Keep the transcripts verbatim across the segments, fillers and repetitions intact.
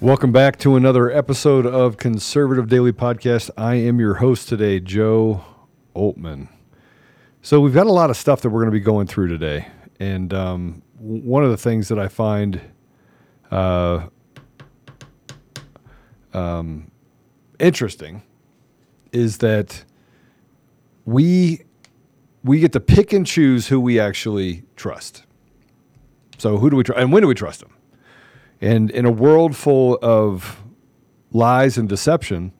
Welcome back to another episode of Conservative Daily Podcast. I am your host today, Joe Altman. So we've got a lot of stuff that we're going to be going through today. And um, one of the things that I find... Uh, Um, interesting is that we we get to pick and choose who we actually trust. So who do we trust, and when do we trust them? And in a world full of lies and deception,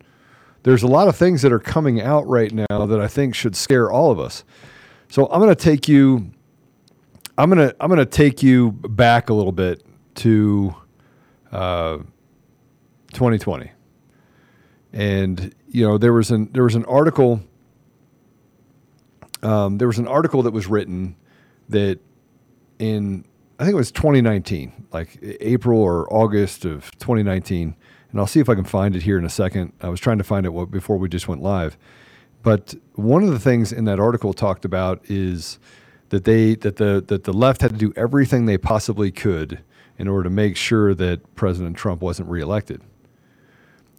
there's a lot of things that are coming out right now that I think should scare all of us. So I'm going to take you, I'm going to I'm going to take you back a little bit to. Uh, twenty twenty. And, you know, there was an, there was an article, um, there was an article that was written that in, I think it was twenty nineteen, like April or August of twenty nineteen. And I'll see if I can find it here in a second. I was trying to find it before we just went live. But one of the things in that article talked about is that they, that the, that the left had to do everything they possibly could in order to make sure that President Trump wasn't reelected.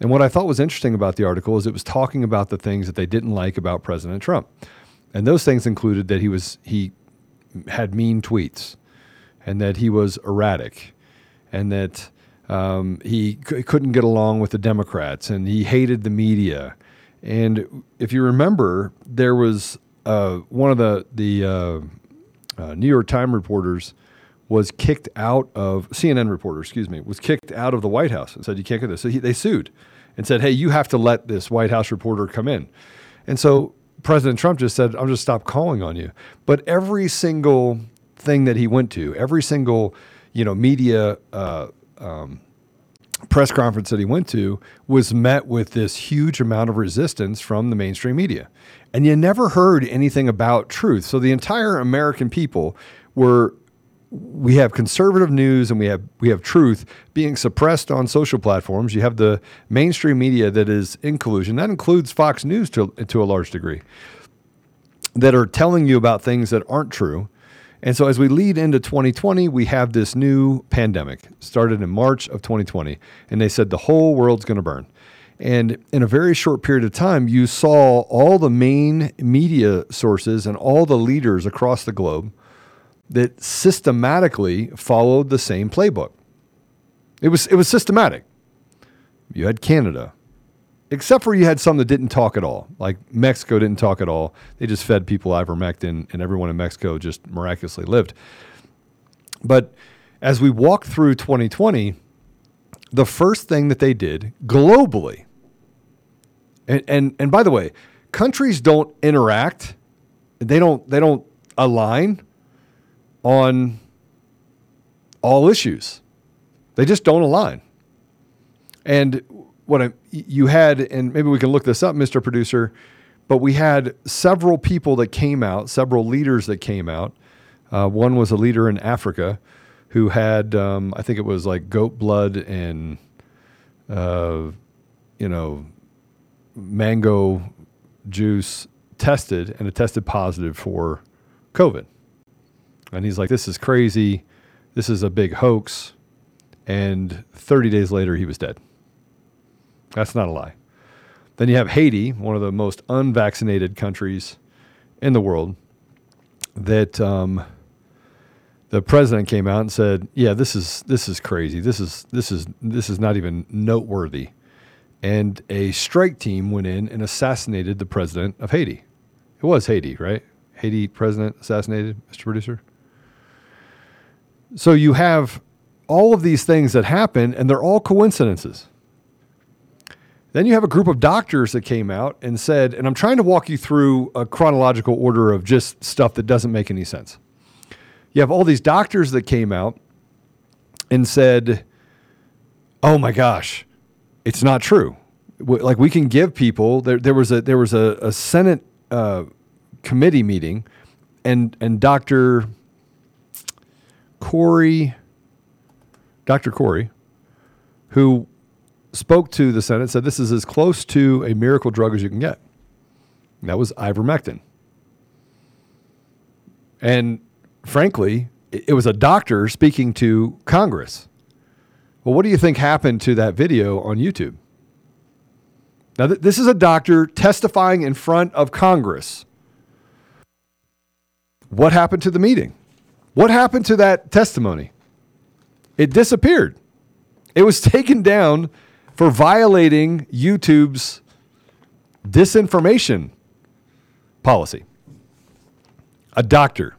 And what I thought was interesting about the article is it was talking about the things that they didn't like about President Trump. And those things included that he was he had mean tweets, and that he was erratic, and that um, he c- couldn't get along with the Democrats, and he hated the media. And if you remember, there was uh, one of the, the uh, uh, New York Times reporters was kicked out of, C N N reporter, excuse me, was kicked out of the White House and said, you can't get this. So he, they sued and said, hey, you have to let this White House reporter come in. And so President Trump just said, I'll just stop calling on you. But every single thing that he went to, every single, you know, media uh, um, press conference that he went to was met with this huge amount of resistance from the mainstream media. And you never heard anything about truth. So the entire American people were... We have conservative news and we have we have truth being suppressed on social platforms. You have the mainstream media that is in collusion. That includes Fox News to, to a large degree, that are telling you about things that aren't true. And so as we lead into twenty twenty, we have this new pandemic started in March of twenty twenty. And they said the whole world's going to burn. And in a very short period of time, you saw all the main media sources and all the leaders across the globe that systematically followed the same playbook. It was it was systematic. You had Canada, except for you had some that didn't talk at all. Like Mexico didn't talk at all. They just fed people ivermectin, and everyone in Mexico just miraculously lived. But as we walked through twenty twenty, the first thing that they did globally, and and, and by the way, countries don't interact, they don't they don't align on all issues. They just don't align. And what I, you had, and maybe we can look this up, Mister Producer, but we had several people that came out, several leaders that came out. Uh, one was a leader in Africa who had, um, I think it was like goat blood and, uh, you know, mango juice tested, and it tested positive for COVID. And he's like, this is crazy. This is a big hoax. And thirty days later, he was dead. That's not a lie. Then you have Haiti, one of the most unvaccinated countries in the world, that um, the president came out and said, yeah, this is this is crazy. This is this is this is not even noteworthy. And a strike team went in and assassinated the president of Haiti. It was Haiti, right? Haiti president assassinated, Mister Producer. So you have all of these things that happen, and they're all coincidences. Then you have a group of doctors that came out and said, and I'm trying to walk you through a chronological order of just stuff that doesn't make any sense. You have all these doctors that came out and said, oh my gosh, it's not true. Like, we can give people, there, there was a, there was a, a Senate uh, committee meeting, and, and Doctor Corey, Doctor Corey, who spoke to the Senate, said this is as close to a miracle drug as you can get. And that was ivermectin. And frankly, it was a doctor speaking to Congress. Well, what do you think happened to that video on YouTube? Now, th- this is a doctor testifying in front of Congress. What happened to the meeting? What happened to that testimony? It disappeared. It was taken down for violating YouTube's disinformation policy. A doctor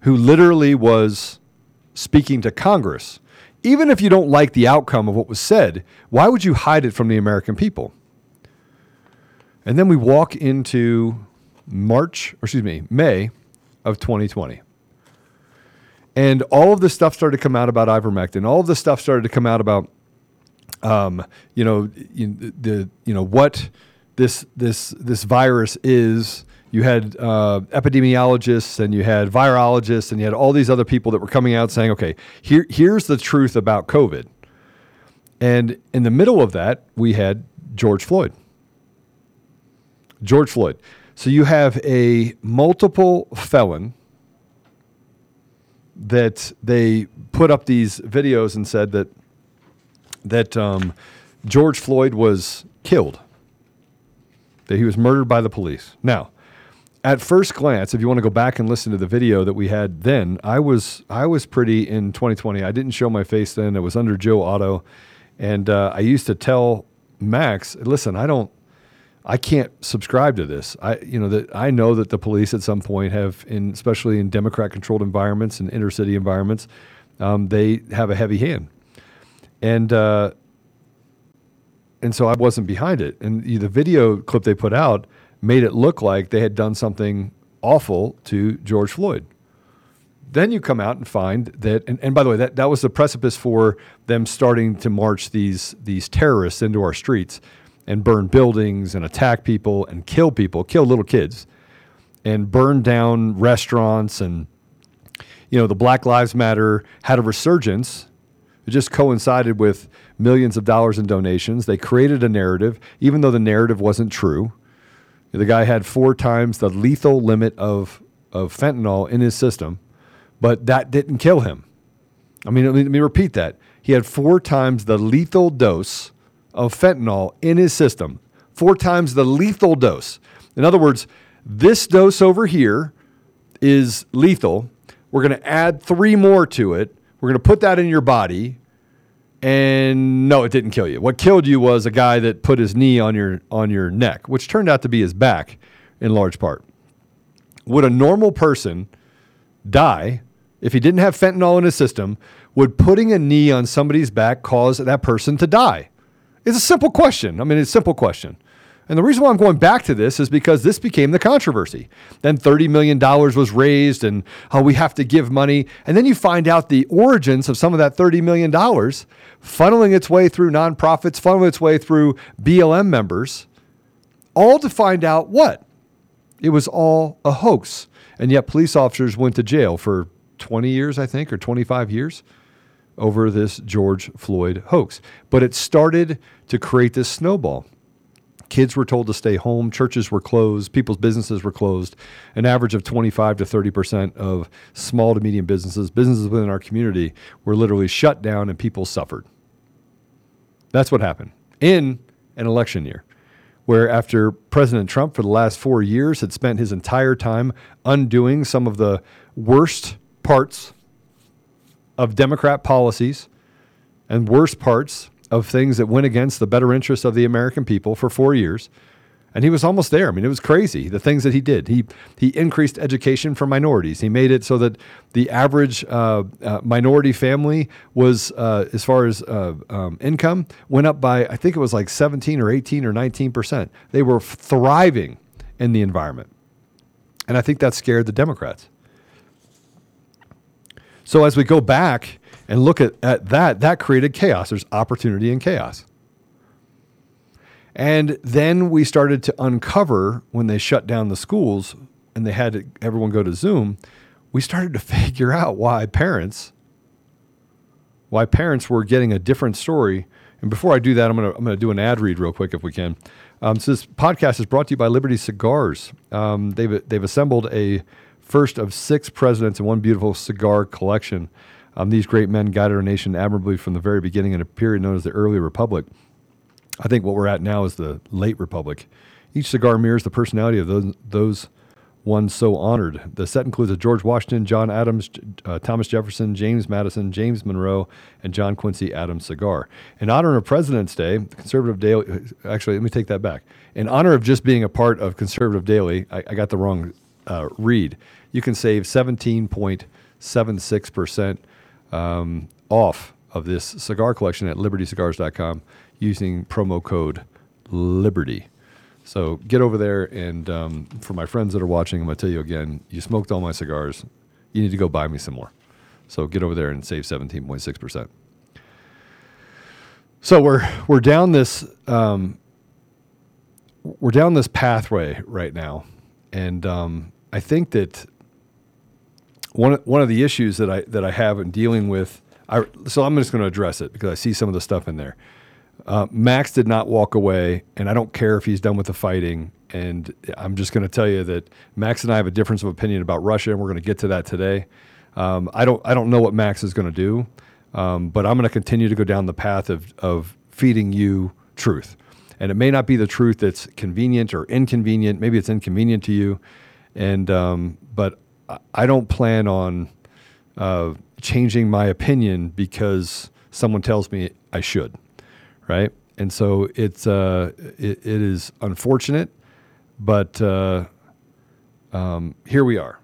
who literally was speaking to Congress. Even if you don't like the outcome of what was said, why would you hide it from the American people? And then we walk into March, or excuse me, May of twenty twenty. And all of this stuff started to come out about ivermectin. All of this stuff started to come out about, um, you know, the you know what this this this virus is. You had uh, epidemiologists, and you had virologists, and you had all these other people that were coming out saying, "Okay, here here's the truth about COVID." And in the middle of that, we had George Floyd. George Floyd. So you have a multiple felon that they put up these videos and said that that um, George Floyd was killed, that he was murdered by the police. Now, at first glance, if you want to go back and listen to the video that we had then, I was I was pretty in twenty twenty. I didn't show my face then. It was under Joe Otto, and uh, I used to tell Max, "Listen, I don't, I can't subscribe to this. I, you know, that I know that the police at some point have, in, especially in Democrat-controlled environments and inner-city environments, um, they have a heavy hand, and uh, and so I wasn't behind it. And the video clip they put out made it look like they had done something awful to George Floyd. Then you come out and find that, and, and by the way, that, that was the precipice for them starting to march these these terrorists into our streets and burn buildings and attack people and kill people, kill little kids, and burn down restaurants. And, you know, the Black Lives Matter had a resurgence. It just coincided with millions of dollars in donations. They created a narrative, even though the narrative wasn't true. The guy had four times the lethal limit of, of fentanyl in his system, but that didn't kill him. I mean, let me, let me repeat that. He had four times the lethal dose of fentanyl in his system, four times the lethal dose. In other words, this dose over here is lethal. We're going to add three more to it. We're going to put that in your body. And no, it didn't kill you. What killed you was a guy that put his knee on your, on your neck, which turned out to be his back in large part. Would a normal person die if he didn't have fentanyl in his system? Would putting a knee on somebody's back cause that person to die? It's a simple question. I mean, it's a simple question. And the reason why I'm going back to this is because this became the controversy. Then thirty million dollars was raised, and oh, we have to give money. And then you find out the origins of some of that thirty million dollars funneling its way through nonprofits, funneling its way through B L M members, all to find out what? It was all a hoax. And yet police officers went to jail for twenty years, I think, or twenty-five years. Over this George Floyd hoax. But it started to create this snowball. Kids were told to stay home. Churches were closed. People's businesses were closed. An average of twenty-five to thirty percent of small to medium businesses, businesses within our community, were literally shut down, and people suffered. That's what happened in an election year, where after President Trump for the last four years had spent his entire time undoing some of the worst parts of Democrat policies and worst parts of things that went against the better interests of the American people for four years. And he was almost there. I mean, it was crazy, the things that he did. He he increased education for minorities. He made it so that the average uh, uh, minority family was, uh, as far as uh, um, income, went up by, I think it was like seventeen or eighteen or nineteen percent. They were thriving in the environment. And I think that scared the Democrats. So as we go back And look at, at that. That created chaos. There's opportunity in chaos. And then we started to uncover when they shut down the schools and they had to, everyone go to Zoom, we started to figure out why parents, why parents were getting a different story. And before I do that, I'm going to I'm going to do an ad read real quick if we can. Um, so this podcast is brought to you by Liberty Cigars. Um, they've they've assembled a first of six presidents and one beautiful cigar collection. Um, these great men guided our nation admirably from the very beginning in a period known as the early republic. I think what we're at now is the late republic. Each cigar mirrors the personality of those those ones so honored. The set includes a George Washington, John Adams, uh, Thomas Jefferson, James Madison, James Monroe, and John Quincy Adams cigar. In honor of President's Day, Conservative Daily, actually, let me take that back. In honor of just being a part of Conservative Daily, I, I got the wrong uh, read. You can save seventeen point seven six percent um, off of this cigar collection at liberty cigars dot com. Using promo code LIBERTY. So get over there, and um, for my friends that are watching, I'm going to tell you again, you smoked all my cigars. You need to go buy me some more. So get over there and save seventeen point six percent. So we're we're down this um, we're down this pathway right now, and um, I think that one one of the issues that I that I have in dealing with, I, so I'm just going to address it because I see some of the stuff in there. Uh, Max did not walk away, and I don't care if he's done with the fighting. And I'm just going to tell you that Max and I have a difference of opinion about Russia, and we're going to get to that today. Um, I don't, I don't know what Max is going to do, um, but I'm going to continue to go down the path of of feeding you truth, and it may not be the truth that's convenient or inconvenient. Maybe it's inconvenient to you, and um, but I don't plan on uh, changing my opinion because someone tells me I should. Right, and so it's uh, it, it is unfortunate, but uh, um, here we are.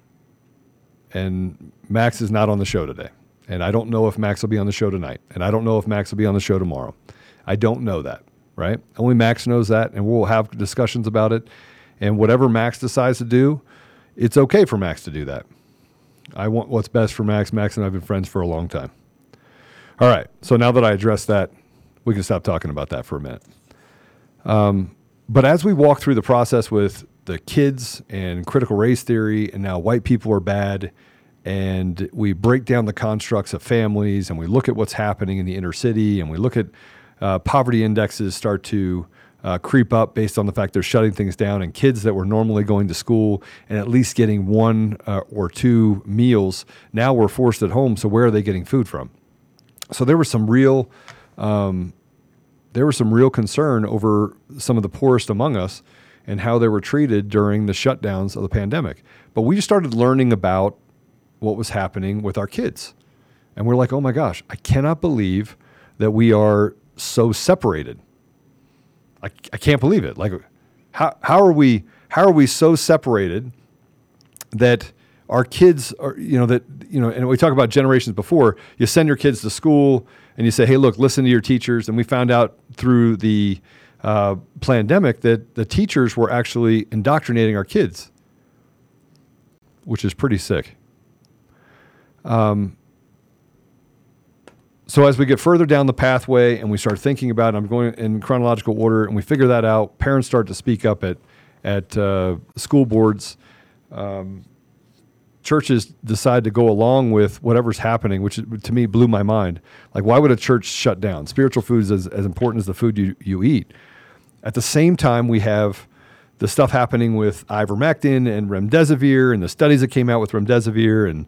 And Max is not on the show today, and I don't know if Max will be on the show tonight, and I don't know if Max will be on the show tomorrow. I don't know that. Right, only Max knows that, and we'll have discussions about it. And whatever Max decides to do, it's okay for Max to do that. I want what's best for Max. Max and I've been friends for a long time. All right, so now that I addressed that, we can stop talking about that for a minute. Um, but as we walk through the process with the kids and critical race theory, and now white people are bad, and we break down the constructs of families, and we look at what's happening in the inner city, and we look at uh, poverty indexes start to uh, creep up based on the fact they're shutting things down, and kids that were normally going to school and at least getting one uh, or two meals, now we're forced at home, so where are they getting food from? So there was some real... Um, there was some real concern over some of the poorest among us and how they were treated during the shutdowns of the pandemic. But we just started learning about what was happening with our kids. And we're like, oh my gosh, I cannot believe that we are so separated. I, I can't believe it. Like, how how are we how are we so separated that our kids are, you know, that, you know, and we talked about generations before, you send your kids to school and you say, hey, look, listen to your teachers. And we found out through the uh, pandemic that the teachers were actually indoctrinating our kids, which is pretty sick. Um, so as we get further down the pathway and we start thinking about it, I'm going in chronological order, and we figure that out, parents start to speak up at, at uh, school boards. Um, churches decide to go along with whatever's happening, which to me blew my mind. Like, why would a church shut down? Spiritual food is as, as important as the food you, you eat. At the same time, we have the stuff happening with ivermectin and remdesivir and the studies that came out with remdesivir. And,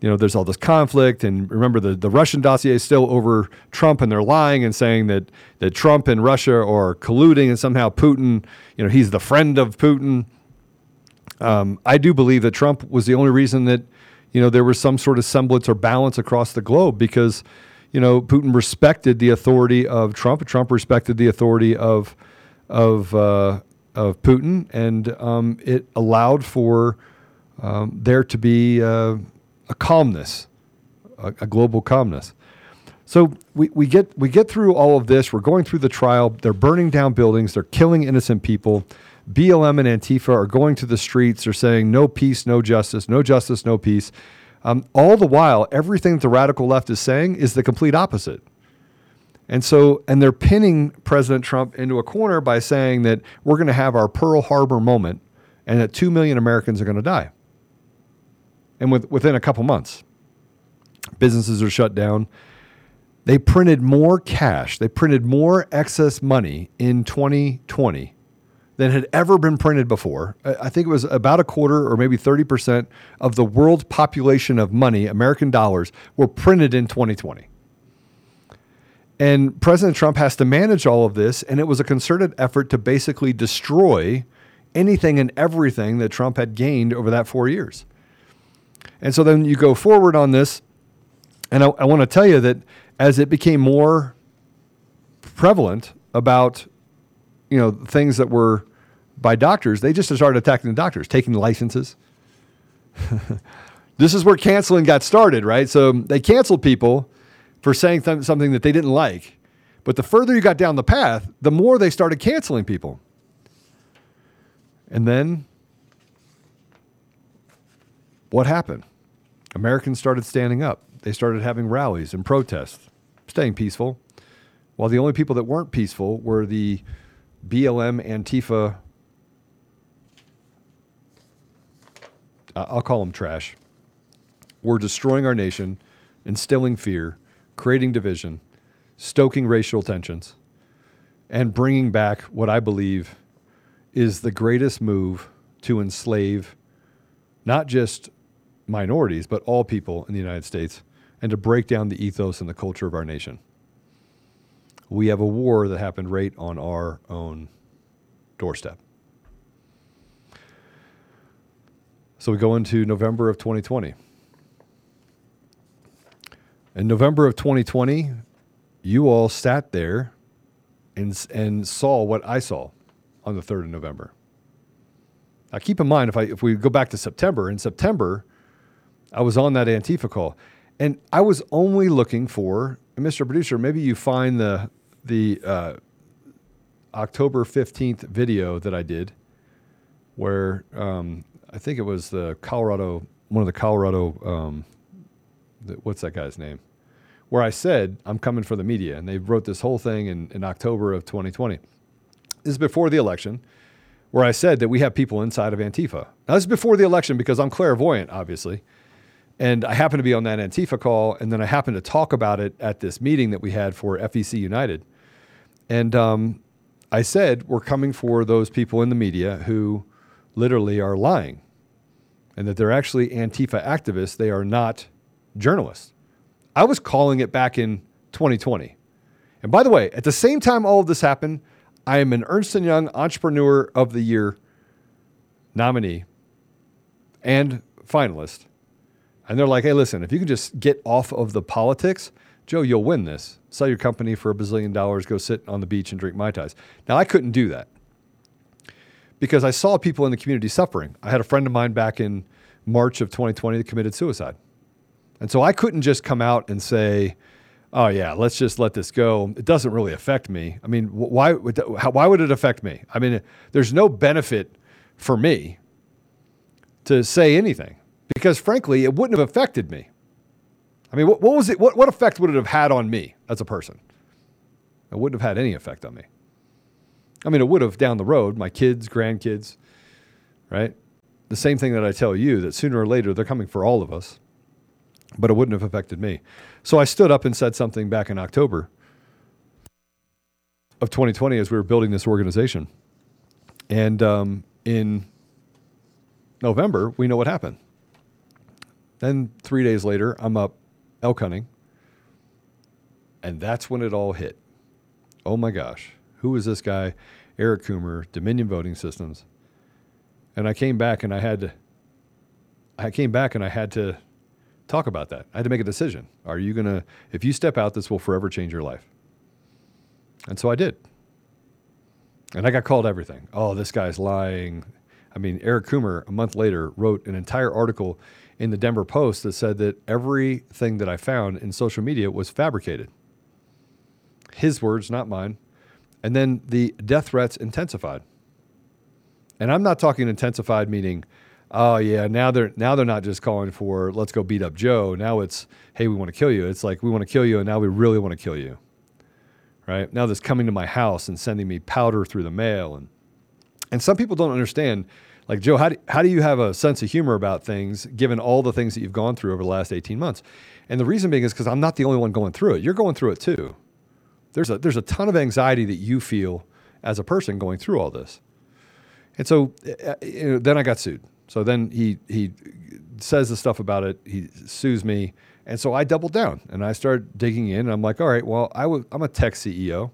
you know, there's all this conflict. And remember, the, the Russian dossier is still over Trump, and they're lying and saying that, that Trump and Russia are colluding, and somehow Putin, you know, he's the friend of Putin. Um, I do believe that Trump was the only reason that, you know, there was some sort of semblance or balance across the globe, because, you know, Putin respected the authority of Trump. Trump respected the authority of of uh, of Putin, and um, it allowed for um, there to be uh, a calmness, a, a global calmness. So we, we get we get through all of this. We're going through the trial. They're burning down buildings. They're killing innocent people. B L M and Antifa are going to the streets. They're saying, no peace, no justice, no justice, no peace. Um, all the while, everything the radical left is saying is the complete opposite. And so, and they're pinning President Trump into a corner by saying that we're going to have our Pearl Harbor moment and that two million Americans are going to die. And with, within a couple months, businesses are shut down. They printed more cash. They printed more excess money in twenty twenty than had ever been printed before. I think it was about a quarter or maybe thirty percent of the world's population of money, American dollars, were printed in twenty twenty. And President Trump has to manage all of this, and it was a concerted effort to basically destroy anything and everything that Trump had gained over that four years. And so then you go forward on this, and I, I want to tell you that as it became more prevalent about, you know, things that were by doctors, they just started attacking the doctors, taking licenses. This is where canceling got started, right? So they canceled people for saying th- something that they didn't like. But the further you got down the path, the more they started canceling people. And then what happened? Americans started standing up. They started having rallies and protests, staying peaceful. While the only people that weren't peaceful were the B L M, Antifa, uh, I'll call them trash, were destroying our nation, instilling fear, creating division, stoking racial tensions, and bringing back what I believe is the greatest move to enslave not just minorities, but all people in the United States, and to break down the ethos and the culture of our nation. We have a war that happened right on our own doorstep. So we go into November of twenty twenty. In November of twenty twenty, you all sat there and, and saw what I saw on the third of November. Now, keep in mind, if I if we go back to September, in September, I was on that Antifa call, and I was only looking for, and Mister Producer, maybe you find the the uh, October fifteenth video that I did, where um, I think it was the Colorado, one of the Colorado, um, the, what's that guy's name, where I said, I'm coming for the media, and they wrote this whole thing in, in October of twenty twenty. This is before the election, where I said that we have people inside of Antifa. Now, this is before the election because I'm clairvoyant, obviously. And I happened to be on that Antifa call, and then I happened to talk about it at this meeting that we had for F E C United. And um, I said, we're coming for those people in the media who literally are lying, and that they're actually Antifa activists. They are not journalists. I was calling it back in twenty twenty. And by the way, at the same time all of this happened, I am an Ernst and Young Entrepreneur of the Year nominee and finalist. And they're like, hey, listen, if you can just get off of the politics, Joe, you'll win this. Sell your company for a bazillion dollars, go sit on the beach and drink Mai Tais. Now, I couldn't do that because I saw people in the community suffering. I had a friend of mine back in March of twenty twenty that committed suicide. And so I couldn't just come out and say, oh, yeah, let's just let this go. It doesn't really affect me. I mean, why would, why would it affect me? I mean, there's no benefit for me to say anything. Because frankly, it wouldn't have affected me. I mean, what, what was it? What, what effect would it have had on me as a person? It wouldn't have had any effect on me. I mean, it would have down the road, my kids, grandkids, right? The same thing that I tell you, that sooner or later they're coming for all of us, but it wouldn't have affected me. So I stood up and said something back in October of twenty twenty as we were building this organization. And um, in November, we know what happened. Then three days later, I'm up elk hunting. And that's when it all hit. Oh my gosh, who is this guy? Eric Coomer, Dominion Voting Systems. And I came back and I had to, I came back and I had to talk about that. I had to make a decision. Are you going to, if you step out, this will forever change your life. And so I did. And I got called everything. Oh, this guy's lying. I mean, Eric Coomer, a month later, wrote an entire article in the Denver Post that said that everything that I found in social media was fabricated. His words, not mine. And then the death threats intensified. And I'm not talking intensified meaning oh yeah, now they're now they're not just calling for let's go beat up Joe. Now it's, hey, we want to kill you. It's like, we want to kill you, and now we really want to kill you. Right? Now this coming to my house and sending me powder through the mail, and and some people don't understand, like, Joe, how do, how do you have a sense of humor about things given all the things that you've gone through over the last eighteen months? And the reason being is because I'm not the only one going through it. You're going through it too. There's a there's a ton of anxiety that you feel as a person going through all this. And so uh, you know, then I got sued. So then he he says the stuff about it. He sues me. And so I doubled down and I started digging in. And I'm like, all right, well, I w- I'm a tech C E O.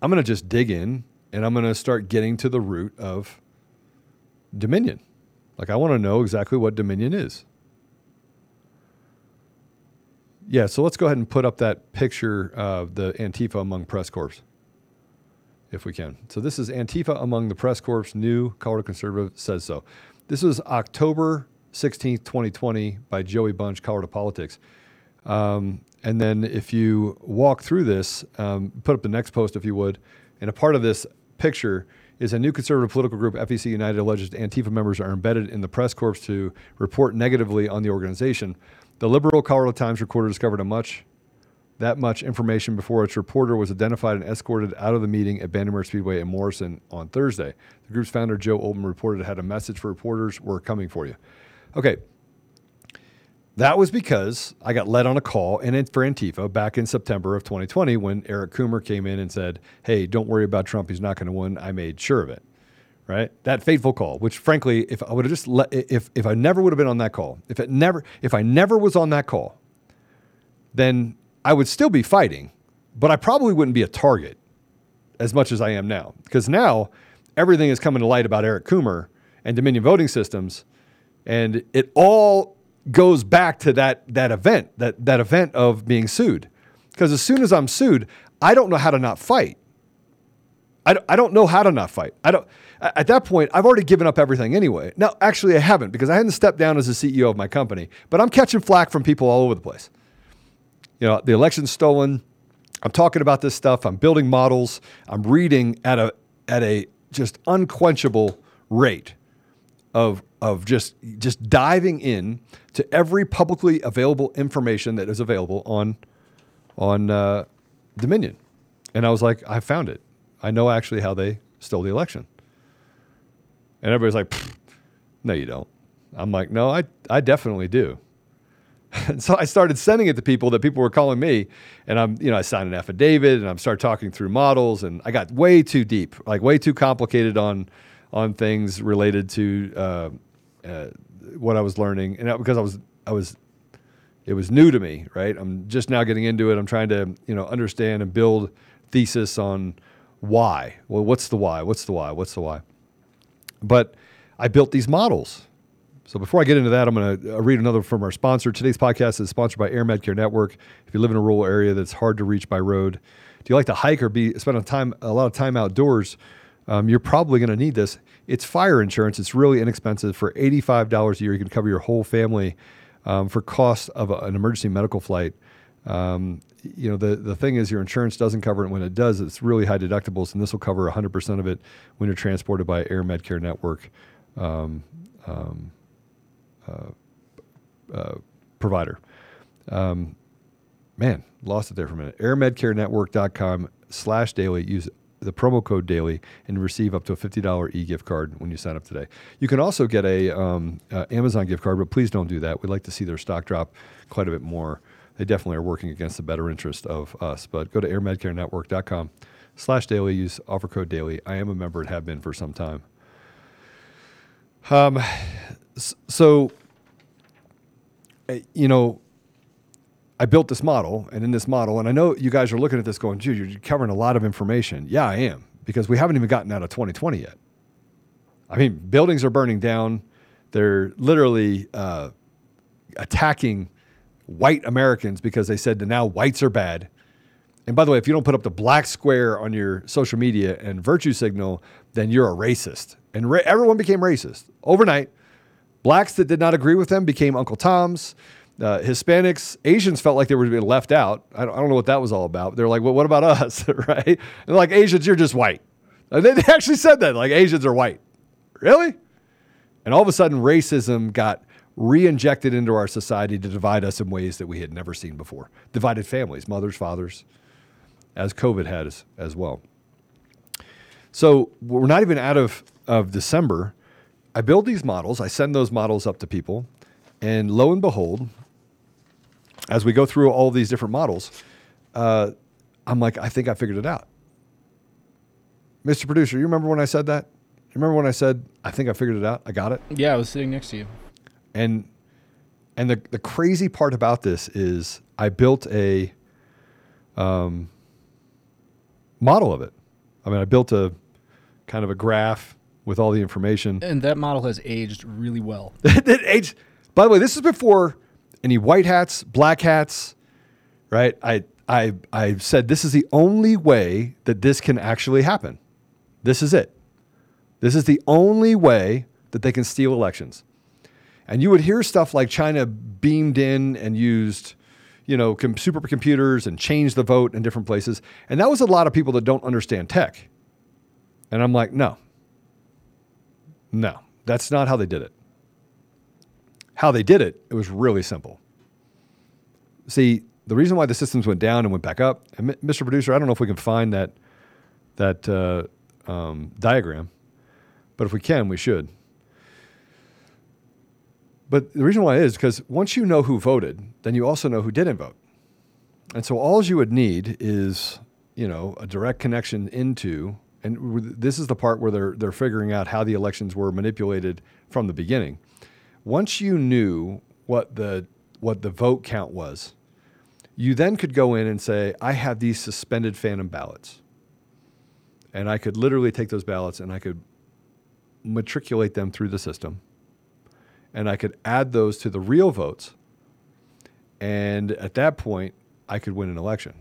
I'm going to just dig in and I'm going to start getting to the root of Dominion. Like, I want to know exactly what Dominion is. Yeah, so let's go ahead and put up that picture of the Antifa among press corps, if we can. So this is Antifa among the press corps, new Colorado Conservative says so. This was October sixteenth, twenty twenty by Joey Bunch, Colorado Politics. Um, and then if you walk through this, um, put up the next post if you would, and a part of this picture is a new conservative political group, F E C United, alleges Antifa members are embedded in the press corps to report negatively on the organization. The liberal Colorado Times Recorder discovered a much, that much information before its reporter was identified and escorted out of the meeting at Vandermeer Speedway in Morrison on Thursday. The group's founder, Joe Oldman, reported it had a message for reporters: we're coming for you. Okay. That was because I got led on a call and for Antifa back in September of twenty twenty when Eric Coomer came in and said, hey, don't worry about Trump. He's not going to win. I made sure of it, right? That fateful call, which frankly, if I would have just let, if, if I never would have been on that call, if it never, if I never was on that call, then I would still be fighting, but I probably wouldn't be a target as much as I am now. Because now everything is coming to light about Eric Coomer and Dominion Voting Systems, and it all goes back to that that event, that that event of being sued. Because as soon as I'm sued, I don't know how to not fight. I don't, I don't know how to not fight. I don't. At that point, I've already given up everything anyway. Now, actually, I haven't, because I hadn't stepped down as the C E O of my company, but I'm catching flack from people all over the place. You know, the election's stolen. I'm talking about this stuff. I'm building models. I'm reading at a at a just unquenchable rate of of just just diving in to every publicly available information that is available on on uh, Dominion. And I was like, I found it. I know actually how they stole the election. And everybody's like, no, you don't. I'm like, no, I, I definitely do. And so I started sending it to people that people were calling me, and I'm, you know, I signed an affidavit and I'm start talking through models, and I got way too deep, like way too complicated on on things related to uh, uh, what I was learning, and because I was, I was, it was new to me, right? I'm just now getting into it. I'm trying to, you know, understand and build thesis on why. Well, what's the why? What's the why? What's the why? But I built these models. So before I get into that, I'm going to read another from our sponsor. Today's podcast is sponsored by AirMedCare Network. If you live in a rural area that's hard to reach by road, do you like to hike or be spend a time a lot of time outdoors? Um, you're probably going to need this. It's fire insurance. It's really inexpensive. For eighty-five dollars a year, you can cover your whole family um, for cost of a, an emergency medical flight. Um, you know, the, the thing is your insurance doesn't cover it. When it does, it's really high deductibles, and this will cover one hundred percent of it when you're transported by Air Medcare Network um, um, uh, uh, provider. Um, man, lost it there for a minute. airmedcarenetwork.com slash daily. Use the promo code daily and receive up to a fifty dollars e-gift card when you sign up today. You can also get a um, uh, Amazon gift card, but please don't do that. We'd like to see their stock drop quite a bit more. They definitely are working against the better interest of us, but go to airmedcarenetwork.com slash daily, use offer code daily. I am a member and have been for some time. Um, so, you know, I built this model, and in this model, and I know you guys are looking at this going, dude, you're covering a lot of information. Yeah, I am, because we haven't even gotten out of twenty twenty yet. I mean, buildings are burning down. They're literally uh, attacking white Americans because they said that now whites are bad. And by the way, if you don't put up the black square on your social media and virtue signal, then you're a racist. And ra- everyone became racist. Overnight, blacks that did not agree with them became Uncle Toms. Uh, Hispanics, Asians felt like they were being left out. I don't, I don't know what that was all about. They're like, well, what about us, right? And they're like, Asians, you're just white. And they, they actually said that, like, Asians are white. Really? And all of a sudden, racism got re-injected into our society to divide us in ways that we had never seen before. Divided families, mothers, fathers, as COVID has as well. So we're not even out of, of December. I build these models. I send those models up to people. And lo and behold, as we go through all these different models, uh, I'm like, I think I figured it out. Mister Producer, you remember when I said that? You remember when I said, I think I figured it out? I got it? Yeah, I was sitting next to you. And and the, the crazy part about this is I built a um, model of it. I mean, I built a kind of a graph with all the information. And that model has aged really well. It aged. By the way, this is before any white hats, black hats, right? I I I said this is the only way that this can actually happen. This is it. This is the only way that they can steal elections. And you would hear stuff like China beamed in and used, you know, com- supercomputers and changed the vote in different places. And that was a lot of people that don't understand tech. And I'm like, no, no, that's not how they did it. How they did it, it was really simple. See, the reason why the systems went down and went back up, and Mister Producer, I don't know if we can find that that uh, um, diagram, but if we can, we should. But the reason why is because once you know who voted, then you also know who didn't vote. And so all you would need is, you know, a direct connection into, and this is the part where they're they're figuring out how the elections were manipulated from the beginning. Once you knew what the what the vote count was, you then could go in and say, I have these suspended phantom ballots. And I could literally take those ballots and I could matriculate them through the system. And I could add those to the real votes. And at that point, I could win an election.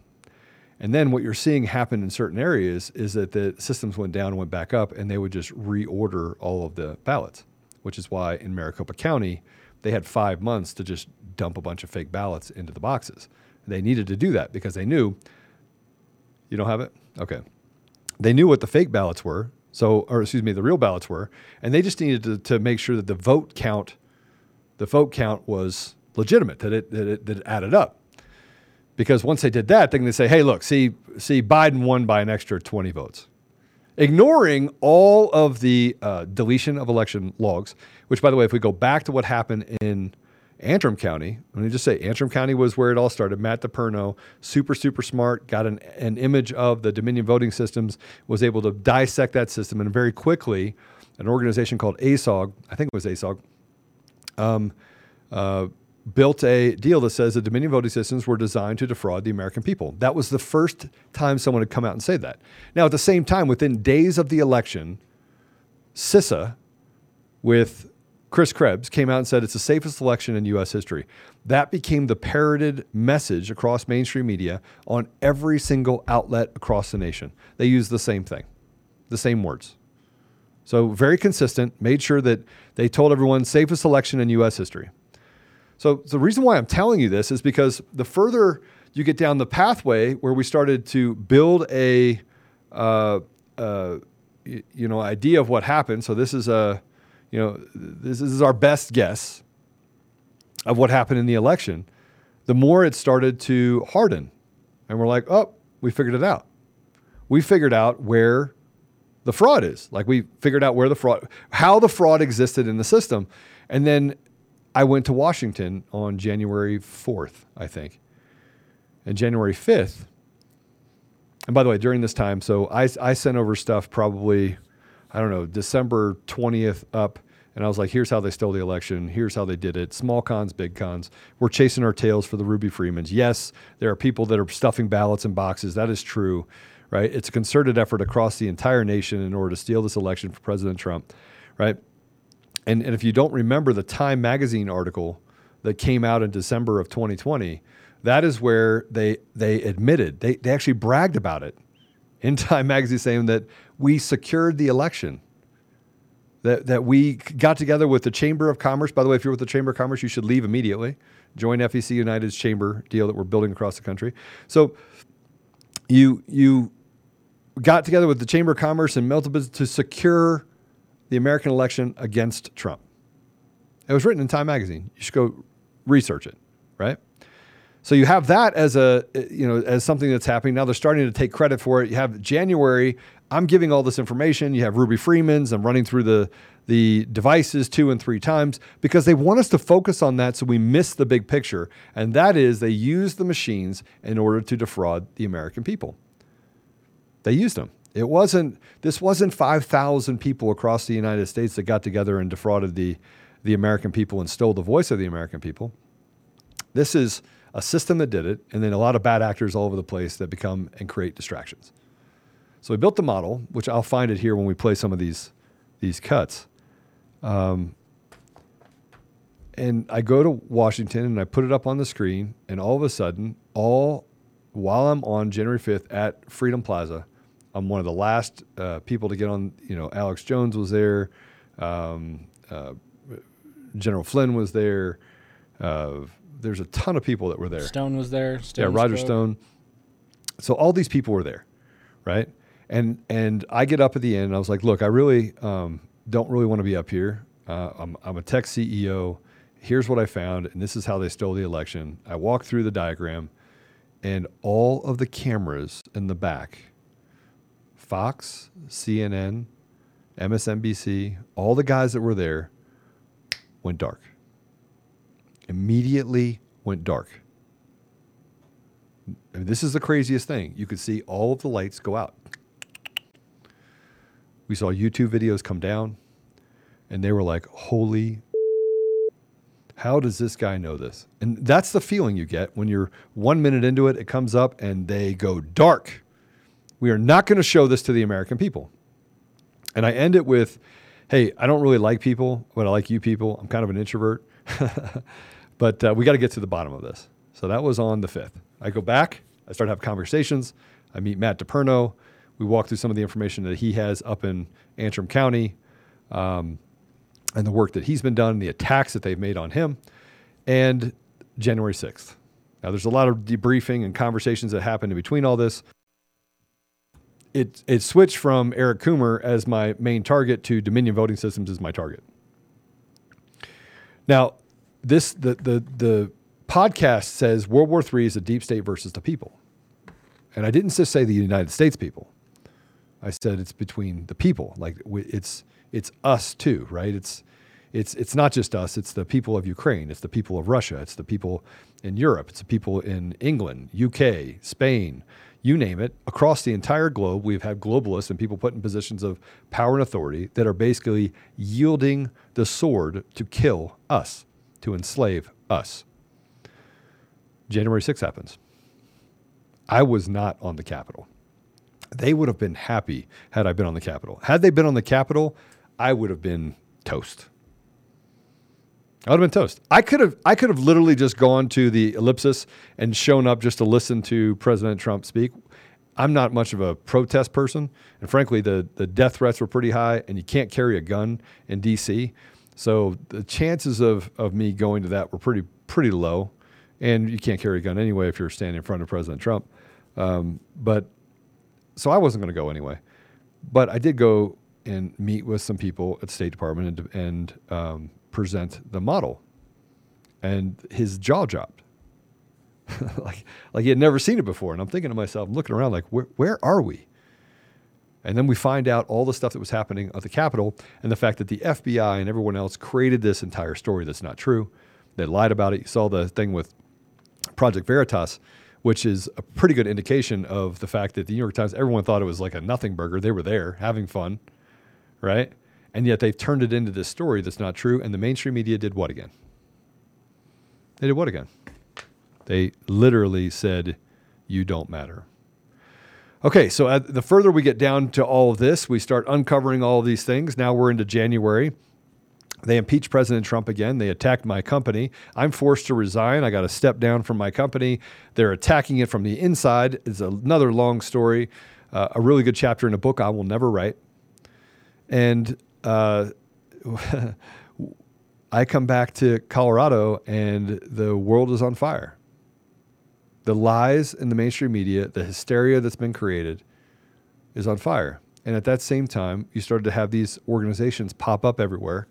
And then what you're seeing happen in certain areas is that the systems went down and went back up, and they would just reorder all of the ballots, which is why in Maricopa County, they had five months to just dump a bunch of fake ballots into the boxes. They needed to do that because they knew, you don't have it? Okay. They knew what the fake ballots were, so or excuse me, the real ballots were, and they just needed to, to make sure that the vote count, the vote count was legitimate, that it, that it that it added up. Because once they did that, they can say, hey, look, see, see, Biden won by an extra twenty votes. Ignoring all of the uh, deletion of election logs, which, by the way, if we go back to what happened in Antrim County, let me just say Antrim County was where it all started. Matt DePerno, super, super smart, got an, an image of the Dominion Voting Systems, was able to dissect that system. And very quickly, an organization called A S O G, I think it was A S O G, um, uh, built a deal that says the Dominion voting systems were designed to defraud the American people. That was the first time someone had come out and said that. Now, at the same time, within days of the election, CISA with Chris Krebs came out and said it's the safest election in U S history. That became the parroted message across mainstream media on every single outlet across the nation. They used the same thing, the same words. So very consistent, made sure that they told everyone safest election in U S history. So the reason why I'm telling you this is because the further you get down the pathway where we started to build a, uh, uh, you know, idea of what happened. So this is a, you know, this is our best guess of what happened in the election. The more it started to harden, and we're like, oh, we figured it out. We figured out where the fraud is. Like we figured out where the fraud, how the fraud existed in the system, and then. I went to Washington on January fourth, I think, and January fifth. And by the way, during this time, so I, I sent over stuff probably, I don't know, December twentieth up, and I was like, here's how they stole the election. Here's how they did it. Small cons, big cons. We're chasing our tails for the Ruby Freemans. Yes, there are people that are stuffing ballots in boxes. That is true, right? It's a concerted effort across the entire nation in order to steal this election for President Trump, right? And, and if you don't remember the Time Magazine article that came out in December of twenty twenty, that is where they they admitted, they, they actually bragged about it in Time Magazine saying that we secured the election, that, that we got together with the Chamber of Commerce. By the way, if you're with the Chamber of Commerce, you should leave immediately. Join F E C United's chamber deal that we're building across the country. So you, you got together with the Chamber of Commerce and multiple to secure the American election against Trump. It was written in Time Magazine. You should go research it, right? So you have that as a, you know, as something that's happening. Now they're starting to take credit for it. You have January, I'm giving all this information. You have Ruby Freeman's, I'm running through the, the devices two and three times because they want us to focus on that so we miss the big picture. And that is they use the machines in order to defraud the American people. They used them. It wasn't, this wasn't five thousand people across the United States that got together and defrauded the, the American people and stole the voice of the American people. This is a system that did it, and then a lot of bad actors all over the place that become and create distractions. So we built the model, which I'll find it here when we play some of these these cuts. Um, and I go to Washington, and I put it up on the screen, and all of a sudden, all while I'm on January fifth at Freedom Plaza, I'm one of the last uh, people to get on. You know, Alex Jones was there. Um, uh, General Flynn was there. Uh, There's a ton of people that were there. Stone was there. Stone yeah, Roger spoke. Stone. So all these people were there, right? And and I get up at the end, and I was like, look, I really um, don't really want to be up here. Uh, I'm, I'm a tech C E O. Here's what I found, and this is how they stole the election. I walked through the diagram, and all of the cameras in the back, Fox, C N N, M S N B C, all the guys that were there went dark. Immediately went dark. I mean, this is the craziest thing. You could see all of the lights go out. We saw YouTube videos come down, and they were like, holy, how does this guy know this? And that's the feeling you get when you're one minute into it, it comes up, and they go dark. We are not going to show this to the American people. And I end it with, hey, I don't really like people, but I like you people. I'm kind of an introvert. But uh, we got to get to the bottom of this. So that was on the fifth. I go back. I start to have conversations. I meet Matt DePerno. We walk through some of the information that he has up in Antrim County um, and the work that he's been done, the attacks that they've made on him, and January sixth. Now, there's a lot of debriefing and conversations that happened in between all this. It, it switched from Eric Coomer as my main target to Dominion Voting Systems as my target. Now, this the, the the podcast says World War Three is the deep state versus the people. And I didn't just say the United States people. I said it's between the people. Like it's it's us too, right? It's it's it's not just us. It's the people of Ukraine. It's the people of Russia. It's the people in Europe. It's the people in England, U K, Spain, you name it. Across the entire globe, we've had globalists and people put in positions of power and authority that are basically yielding the sword to kill us, to enslave us. January sixth happens. I was not on the Capitol. They would have been happy had I been on the Capitol. Had they been on the Capitol, I would have been toast. I would have been toast. I could have I could have literally just gone to the ellipsis and shown up just to listen to President Trump speak. I'm not much of a protest person. And frankly, the, the death threats were pretty high, and you can't carry a gun in D C. So the chances of, of me going to that were pretty pretty low. And you can't carry a gun anyway if you're standing in front of President Trump. Um, but so I wasn't going to go anyway. But I did go and meet with some people at the State Department and, and um, present the model, and his jaw dropped like like he had never seen it before. And I'm thinking to myself, I'm looking around like, where where are we? And then we find out all the stuff that was happening at the Capitol and the fact that the F B I and everyone else created this entire story that's not true. They lied about it. You saw the thing with Project Veritas, which is a pretty good indication of the fact that the New York Times, everyone thought it was like a nothing burger. They were there having fun, right? And yet they've turned it into this story that's not true. And the mainstream media did what again? They did what again? They literally said, you don't matter. Okay, so uh, the further we get down to all of this, we start uncovering all of these things. Now we're into January. They impeached President Trump again. They attacked my company. I'm forced to resign. I got to step down from my company. They're attacking it from the inside. It's another long story, uh, a really good chapter in a book I will never write. And Uh, I come back to Colorado and the world is on fire. The lies in the mainstream media, the hysteria that's been created is on fire. And at that same time, you started to have these organizations pop up everywhere.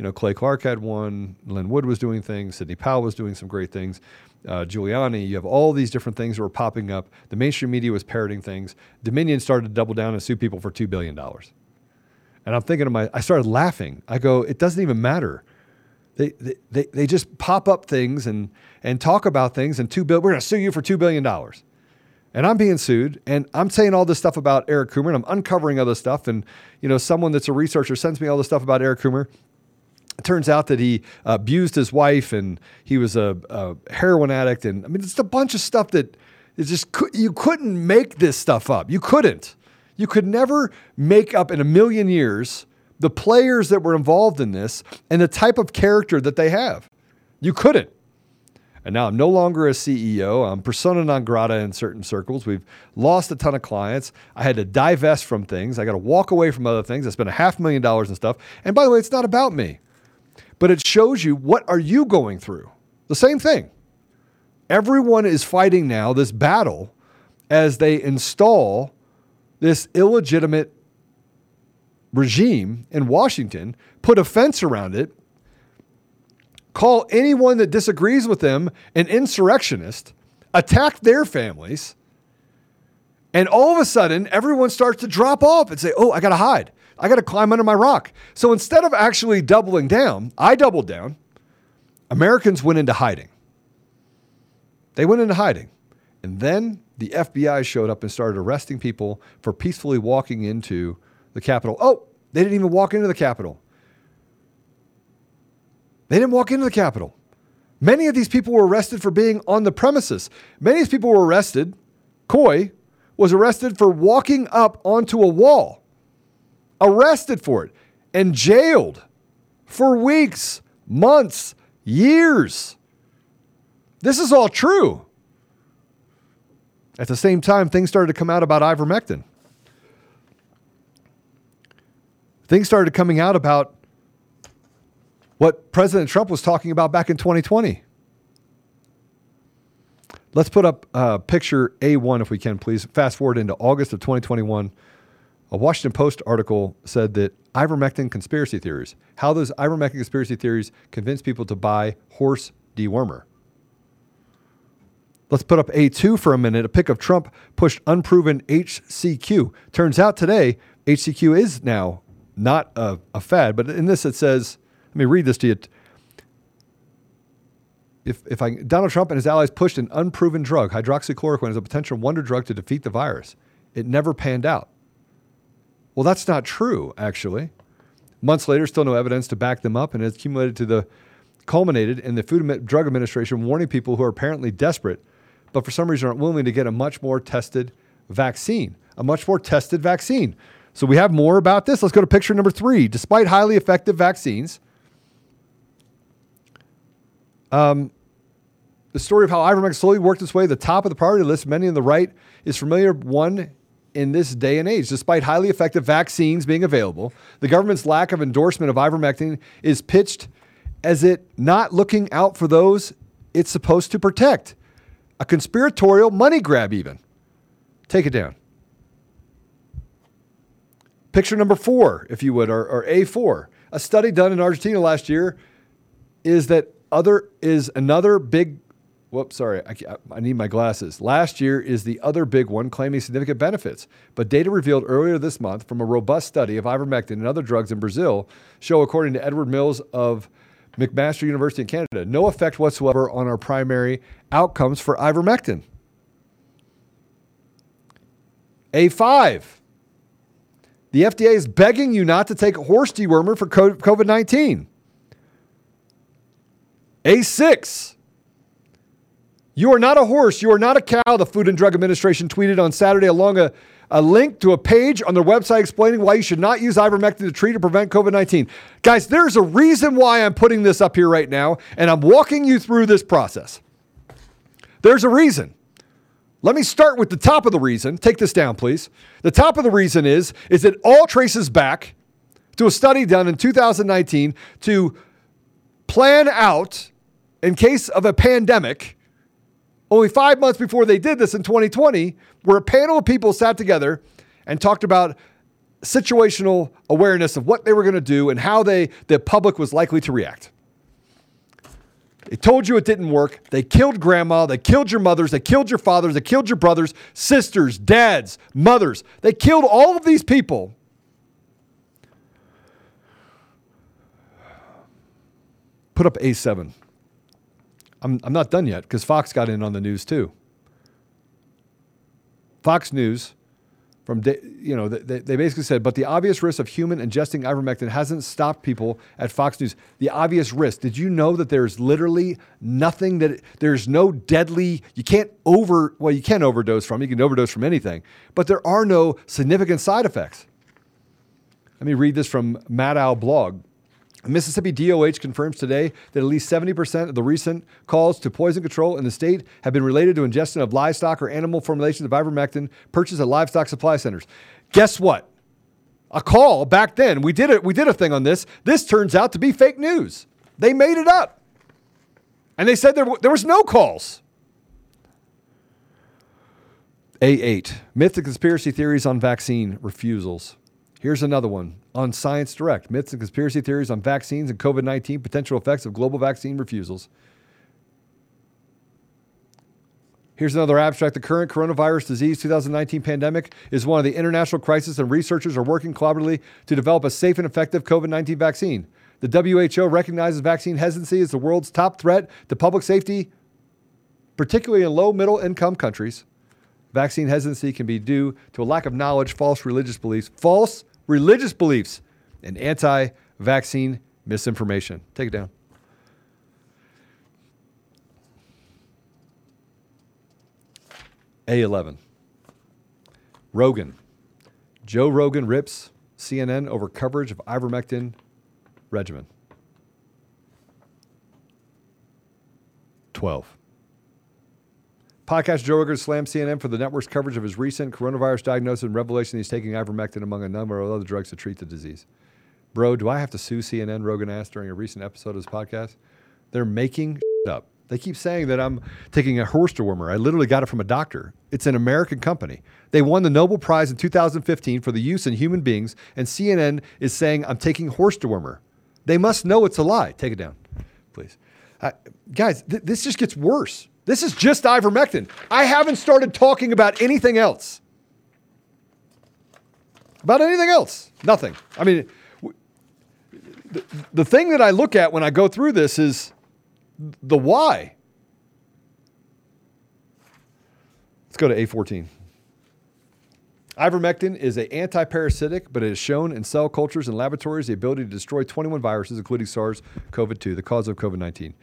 you know, Clay Clark had one, Lynn Wood was doing things, Sidney Powell was doing some great things, uh, Giuliani, you have all these different things that were popping up. The mainstream media was parroting things. Dominion started to double down and sue people for two billion dollars. And I'm thinking to my, I started laughing. I go, it doesn't even matter. They they they, they just pop up things and and talk about things and two bill. We're going to sue you for two billion dollars. And I'm being sued, and I'm saying all this stuff about Eric Coomer, and I'm uncovering other stuff. And, you know, someone that's a researcher sends me all this stuff about Eric Coomer. It turns out that he abused his wife, and he was a, a heroin addict. And I mean, it's a bunch of stuff that is just, you couldn't make this stuff up. You couldn't. You could never make up in a million years the players that were involved in this and the type of character that they have. You couldn't. And now I'm no longer a C E O. I'm persona non grata in certain circles. We've lost a ton of clients. I had to divest from things. I got to walk away from other things. I spent a half million dollars and stuff. And by the way, it's not about me, but it shows you, what are you going through? The same thing. Everyone is fighting now this battle as they install this illegitimate regime in Washington, put a fence around it, call anyone that disagrees with them an insurrectionist, attack their families, and all of a sudden, everyone starts to drop off and say, oh, I got to hide. I got to climb under my rock. So instead of actually doubling down, I doubled down. Americans went into hiding. They went into hiding. And then the F B I showed up and started arresting people for peacefully walking into the Capitol. Oh, they didn't even walk into the Capitol. They didn't walk into the Capitol. Many of these people were arrested for being on the premises. Many of these people were arrested. Coy was arrested for walking up onto a wall, arrested for it, and jailed for weeks, months, years. This is all true. At the same time, things started to come out about ivermectin. Things started coming out about what President Trump was talking about back in twenty twenty. Let's put up uh, picture A one if we can, please. Fast forward into August of twenty twenty-one. A Washington Post article said that ivermectin conspiracy theories, how those ivermectin conspiracy theories convince people to buy horse dewormer. Let's put up A two for a minute. A pic of Trump pushed unproven H C Q. Turns out today, H C Q is now not a, a fad, but in this it says, let me read this to you. If, if I, Donald Trump and his allies pushed an unproven drug, hydroxychloroquine, as a potential wonder drug to defeat the virus. It never panned out. Well, that's not true, actually. Months later, still no evidence to back them up, and it's accumulated to the, culminated in the Food and Drug Administration warning people who are apparently desperate, but for some reason aren't willing to get a much more tested vaccine, a much more tested vaccine. So we have more about this. Let's go to picture number three. Despite highly effective vaccines, Um, the story of how ivermectin slowly worked its way to the top of the priority list, many on the right, is familiar one in this day and age. Despite highly effective vaccines being available, the government's lack of endorsement of ivermectin is pitched as it not looking out for those it's supposed to protect. A conspiratorial money grab even. Take it down. Picture number four, if you would, or, or A four. A study done in Argentina last year is that Other is another big, whoops, sorry, I, I need my glasses. Last year is the other big one claiming significant benefits. But data revealed earlier this month from a robust study of ivermectin and other drugs in Brazil show, according to Edward Mills of McMaster University in Canada, no effect whatsoever on our primary outcomes for ivermectin. A five, the F D A is begging you not to take horse dewormer for COVID nineteen. A six, you are not a horse, you are not a cow, the Food and Drug Administration tweeted on Saturday along a, a link to a page on their website explaining why you should not use ivermectin to treat or prevent COVID nineteen. Guys, there's a reason why I'm putting this up here right now, and I'm walking you through this process. There's a reason. Let me start with the top of the reason. Take this down, please. The top of the reason is, is it all traces back to a study done in two thousand nineteen to plan out, in case of a pandemic, only five months before they did this in twenty twenty, where a panel of people sat together and talked about situational awareness of what they were going to do and how they the public was likely to react. They told you it didn't work. They killed grandma. They killed your mothers. They killed your fathers. They killed your brothers, sisters, dads, mothers. They killed all of these people. Put up A seven. I'm, I'm not done yet because Fox got in on the news too. Fox News, from de- you know, they, they basically said, but the obvious risk of human ingesting ivermectin hasn't stopped people at Fox News. The obvious risk. Did you know that there's literally nothing that it, there's no deadly? You can't over well, you can't overdose from. You can overdose from anything, but there are no significant side effects. Let me read this from Maddow blog. Mississippi D O H confirms today that at least seventy percent of the recent calls to poison control in the state have been related to ingestion of livestock or animal formulations of ivermectin purchased at livestock supply centers. Guess what? A call back then. We did it. We did a thing on this. This turns out to be fake news. They made it up. And they said there, w- there was no calls. A eight. Myths and conspiracy theories on vaccine refusals. Here's another one on Science Direct. Myths and conspiracy theories on vaccines and COVID nineteen, potential effects of global vaccine refusals. Here's another abstract. The current coronavirus disease twenty nineteen pandemic is one of the international crises, and researchers are working collaboratively to develop a safe and effective COVID nineteen vaccine. The W H O recognizes vaccine hesitancy as the world's top threat to public safety, particularly in low, middle income countries. Vaccine hesitancy can be due to a lack of knowledge, false religious beliefs, false religious beliefs, and anti-vaccine misinformation. Take it down. A eleven. Rogan. Joe Rogan rips C N N over coverage of ivermectin regimen. twelve. Podcast Joe Rogan slammed C N N for the network's coverage of his recent coronavirus diagnosis and revelation he's taking ivermectin among a number of other drugs to treat the disease. Bro, do I have to sue C N N? Rogan asked during a recent episode of his podcast. They're making shit up. They keep saying that I'm taking a horse dewormer. I literally got it from a doctor. It's an American company. They won the Nobel Prize in two thousand fifteen for the use in human beings, and C N N is saying I'm taking horse dewormer. They must know it's a lie. Take it down, please. Uh, guys, th- this just gets worse. This is just ivermectin. I haven't started talking about anything else. About anything else. Nothing. I mean, w- the, the thing that I look at when I go through this is the why. Let's go to A fourteen. Ivermectin is an anti-parasitic, but it has shown in cell cultures and laboratories the ability to destroy twenty-one viruses, including SARS-C o V two, the cause of COVID nineteen.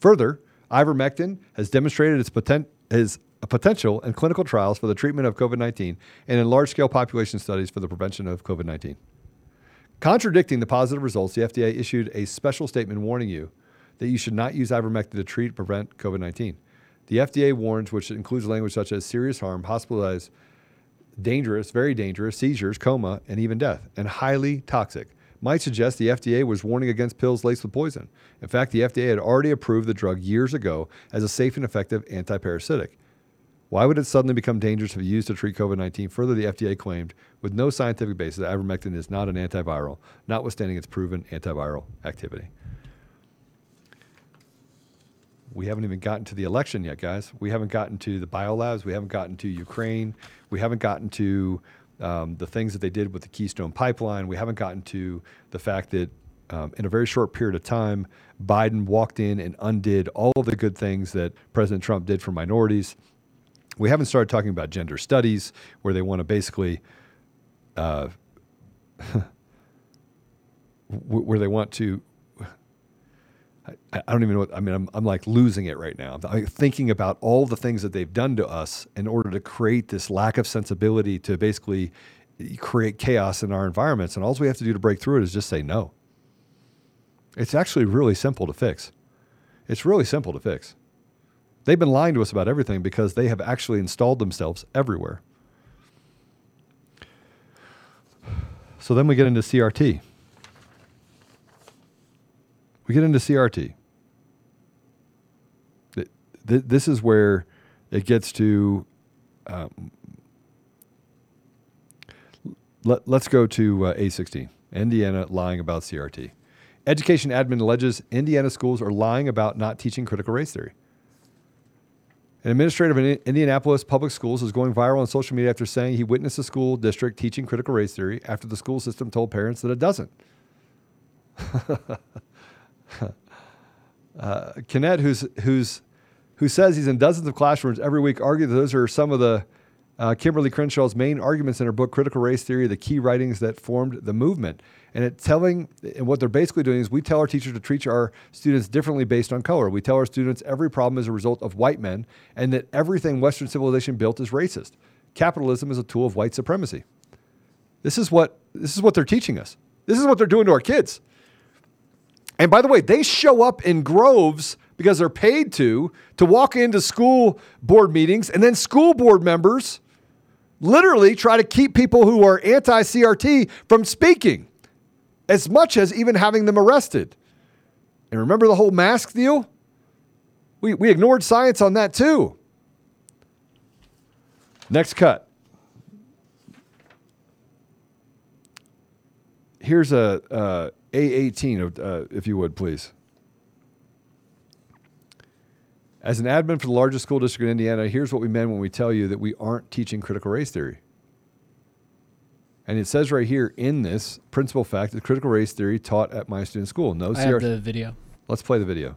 Further, ivermectin has demonstrated its, poten- its potential in clinical trials for the treatment of COVID nineteen and in large-scale population studies for the prevention of COVID nineteen. Contradicting the positive results, the F D A issued a special statement warning you that you should not use ivermectin to treat or prevent COVID nineteen. The F D A warns, which includes language such as serious harm, hospitalized, dangerous, very dangerous, seizures, coma, and even death, and highly toxic. Might suggest the F D A was warning against pills laced with poison. In fact, the F D A had already approved the drug years ago as a safe and effective antiparasitic. Why would it suddenly become dangerous if used to treat COVID nineteen? Further, the F D A claimed, with no scientific basis, that ivermectin is not an antiviral, notwithstanding its proven antiviral activity. We haven't even gotten to the election yet, guys. We haven't gotten to the biolabs. We haven't gotten to Ukraine. We haven't gotten to... Um, the things that they did with the Keystone Pipeline. We haven't gotten to the fact that um, in a very short period of time, Biden walked in and undid all of the good things that President Trump did for minorities. We haven't started talking about gender studies, where they want to basically, uh, where they want to, I, I don't even know what, I mean, I'm, I'm like losing it right now. I'm thinking about all the things that they've done to us in order to create this lack of sensibility to basically create chaos in our environments. And all we have to do to break through it is just say no. It's actually really simple to fix. It's really simple to fix. They've been lying to us about everything because they have actually installed themselves everywhere. So then we get into C R T. We get into C R T. This is where it gets to, um, Let, let's go to uh, A sixteen, Indiana lying about C R T. Education admin alleges Indiana schools are lying about not teaching critical race theory. An administrator of an Indianapolis public schools is going viral on social media after saying he witnessed a school district teaching critical race theory after the school system told parents that it doesn't. uh, Kennett, who's, who's, who says he's in dozens of classrooms every week, argued that those are some of the uh, Kimberly Crenshaw's main arguments in her book, Critical Race Theory, the key writings that formed the movement. And it telling, and what they're basically doing is we tell our teachers to treat our students differently based on color. We tell our students every problem is a result of white men and that everything Western civilization built is racist. Capitalism is a tool of white supremacy. This is what this is what they're teaching us. This is what they're doing to our kids. And by the way, they show up in groves because they're paid to, to walk into school board meetings, and then school board members literally try to keep people who are anti-C R T from speaking, as much as even having them arrested. And remember the whole mask deal? We we ignored science on that too. Next cut. Here's a uh, A eighteen, uh, if you would, please. As an admin for the largest school district in Indiana, here's what we meant when we tell you that we aren't teaching critical race theory. And it says right here in this principal fact that critical race theory taught at my student's school. No C R T. I have the video. Let's play the video.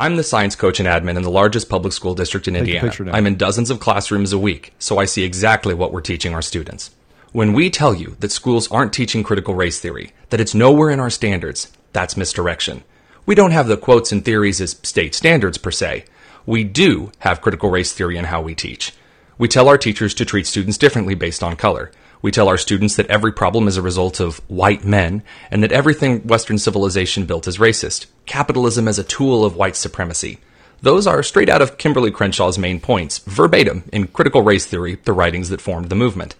I'm the science coach and admin in the largest public school district in Indiana. I'm in dozens of classrooms a week, so I see exactly what we're teaching our students. When we tell you that schools aren't teaching critical race theory, that it's nowhere in our standards, that's misdirection. We don't have the quotes and theories as state standards per se. We do have critical race theory in how we teach. We tell our teachers to treat students differently based on color. We tell our students that every problem is a result of white men and that everything Western civilization built is racist. Capitalism as a tool of white supremacy. Those are straight out of Kimberly Crenshaw's main points, verbatim, in Critical Race Theory, the writings that formed the movement.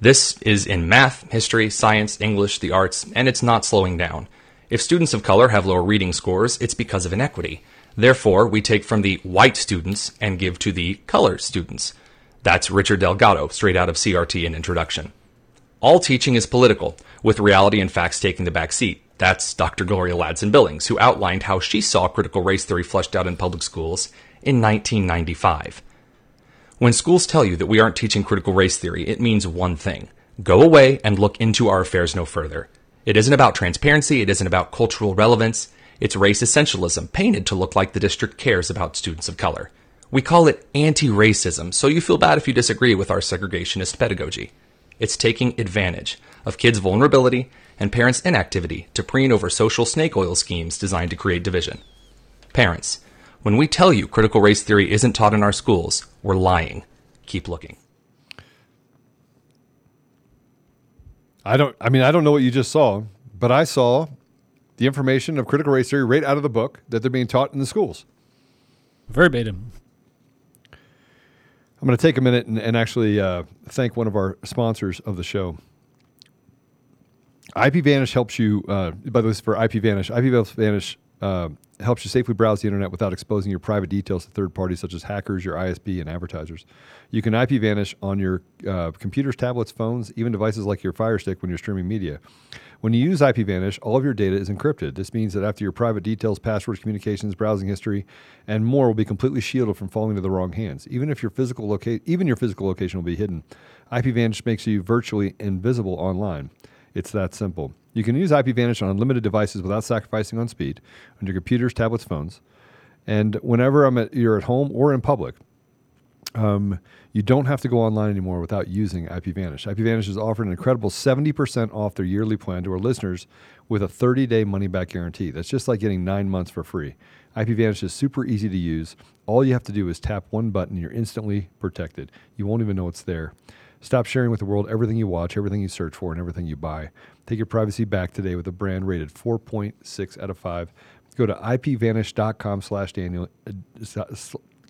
This is in math, history, science, English, the arts, and it's not slowing down. If students of color have lower reading scores, it's because of inequity. Therefore, we take from the white students and give to the color students. That's Richard Delgado, straight out of C R T and Introduction. All teaching is political, with reality and facts taking the back seat. That's Doctor Gloria Ladson-Billings, who outlined how she saw critical race theory fleshed out in public schools in nineteen ninety-five. When schools tell you that we aren't teaching critical race theory, it means one thing. Go away and look into our affairs no further. It isn't about transparency. It isn't about cultural relevance. It's race essentialism, painted to look like the district cares about students of color. We call it anti-racism, so you feel bad if you disagree with our segregationist pedagogy. It's taking advantage of kids' vulnerability and parents' inactivity to preen over social snake oil schemes designed to create division. Parents, when we tell you critical race theory isn't taught in our schools, we're lying. Keep looking. I don't, I mean, I don't know what you just saw, but I saw the information of critical race theory right out of the book that they're being taught in the schools. Verbatim. I'm going to take a minute and, and actually uh, thank one of our sponsors of the show. IPVanish helps you, uh, by the way, it's for IPVanish. IPVanish uh, helps you safely browse the internet without exposing your private details to third parties such as hackers, your I S P, and advertisers. You can IPVanish on your uh, computers, tablets, phones, even devices like your Fire Stick when you're streaming media. When you use IPVanish, all of your data is encrypted. This means that after your private details, passwords, communications, browsing history, and more will be completely shielded from falling into the wrong hands. Even if your physical loca- even your physical location will be hidden. IPVanish makes you virtually invisible online. It's that simple. You can use IPVanish on unlimited devices without sacrificing on speed, on your computers, tablets, phones, and whenever I'm at, you're at home or in public. Um, you don't have to go online anymore without using IPVanish. IPVanish is offering an incredible seventy percent off their yearly plan to our listeners with a thirty-day money-back guarantee. That's just like getting nine months for free. IPVanish is super easy to use. All you have to do is tap one button and you're instantly protected. You won't even know it's there. Stop sharing with the world everything you watch, everything you search for, and everything you buy. Take your privacy back today with a brand rated four point six out of five. Go to IPVanish.com slash Daniel... Uh,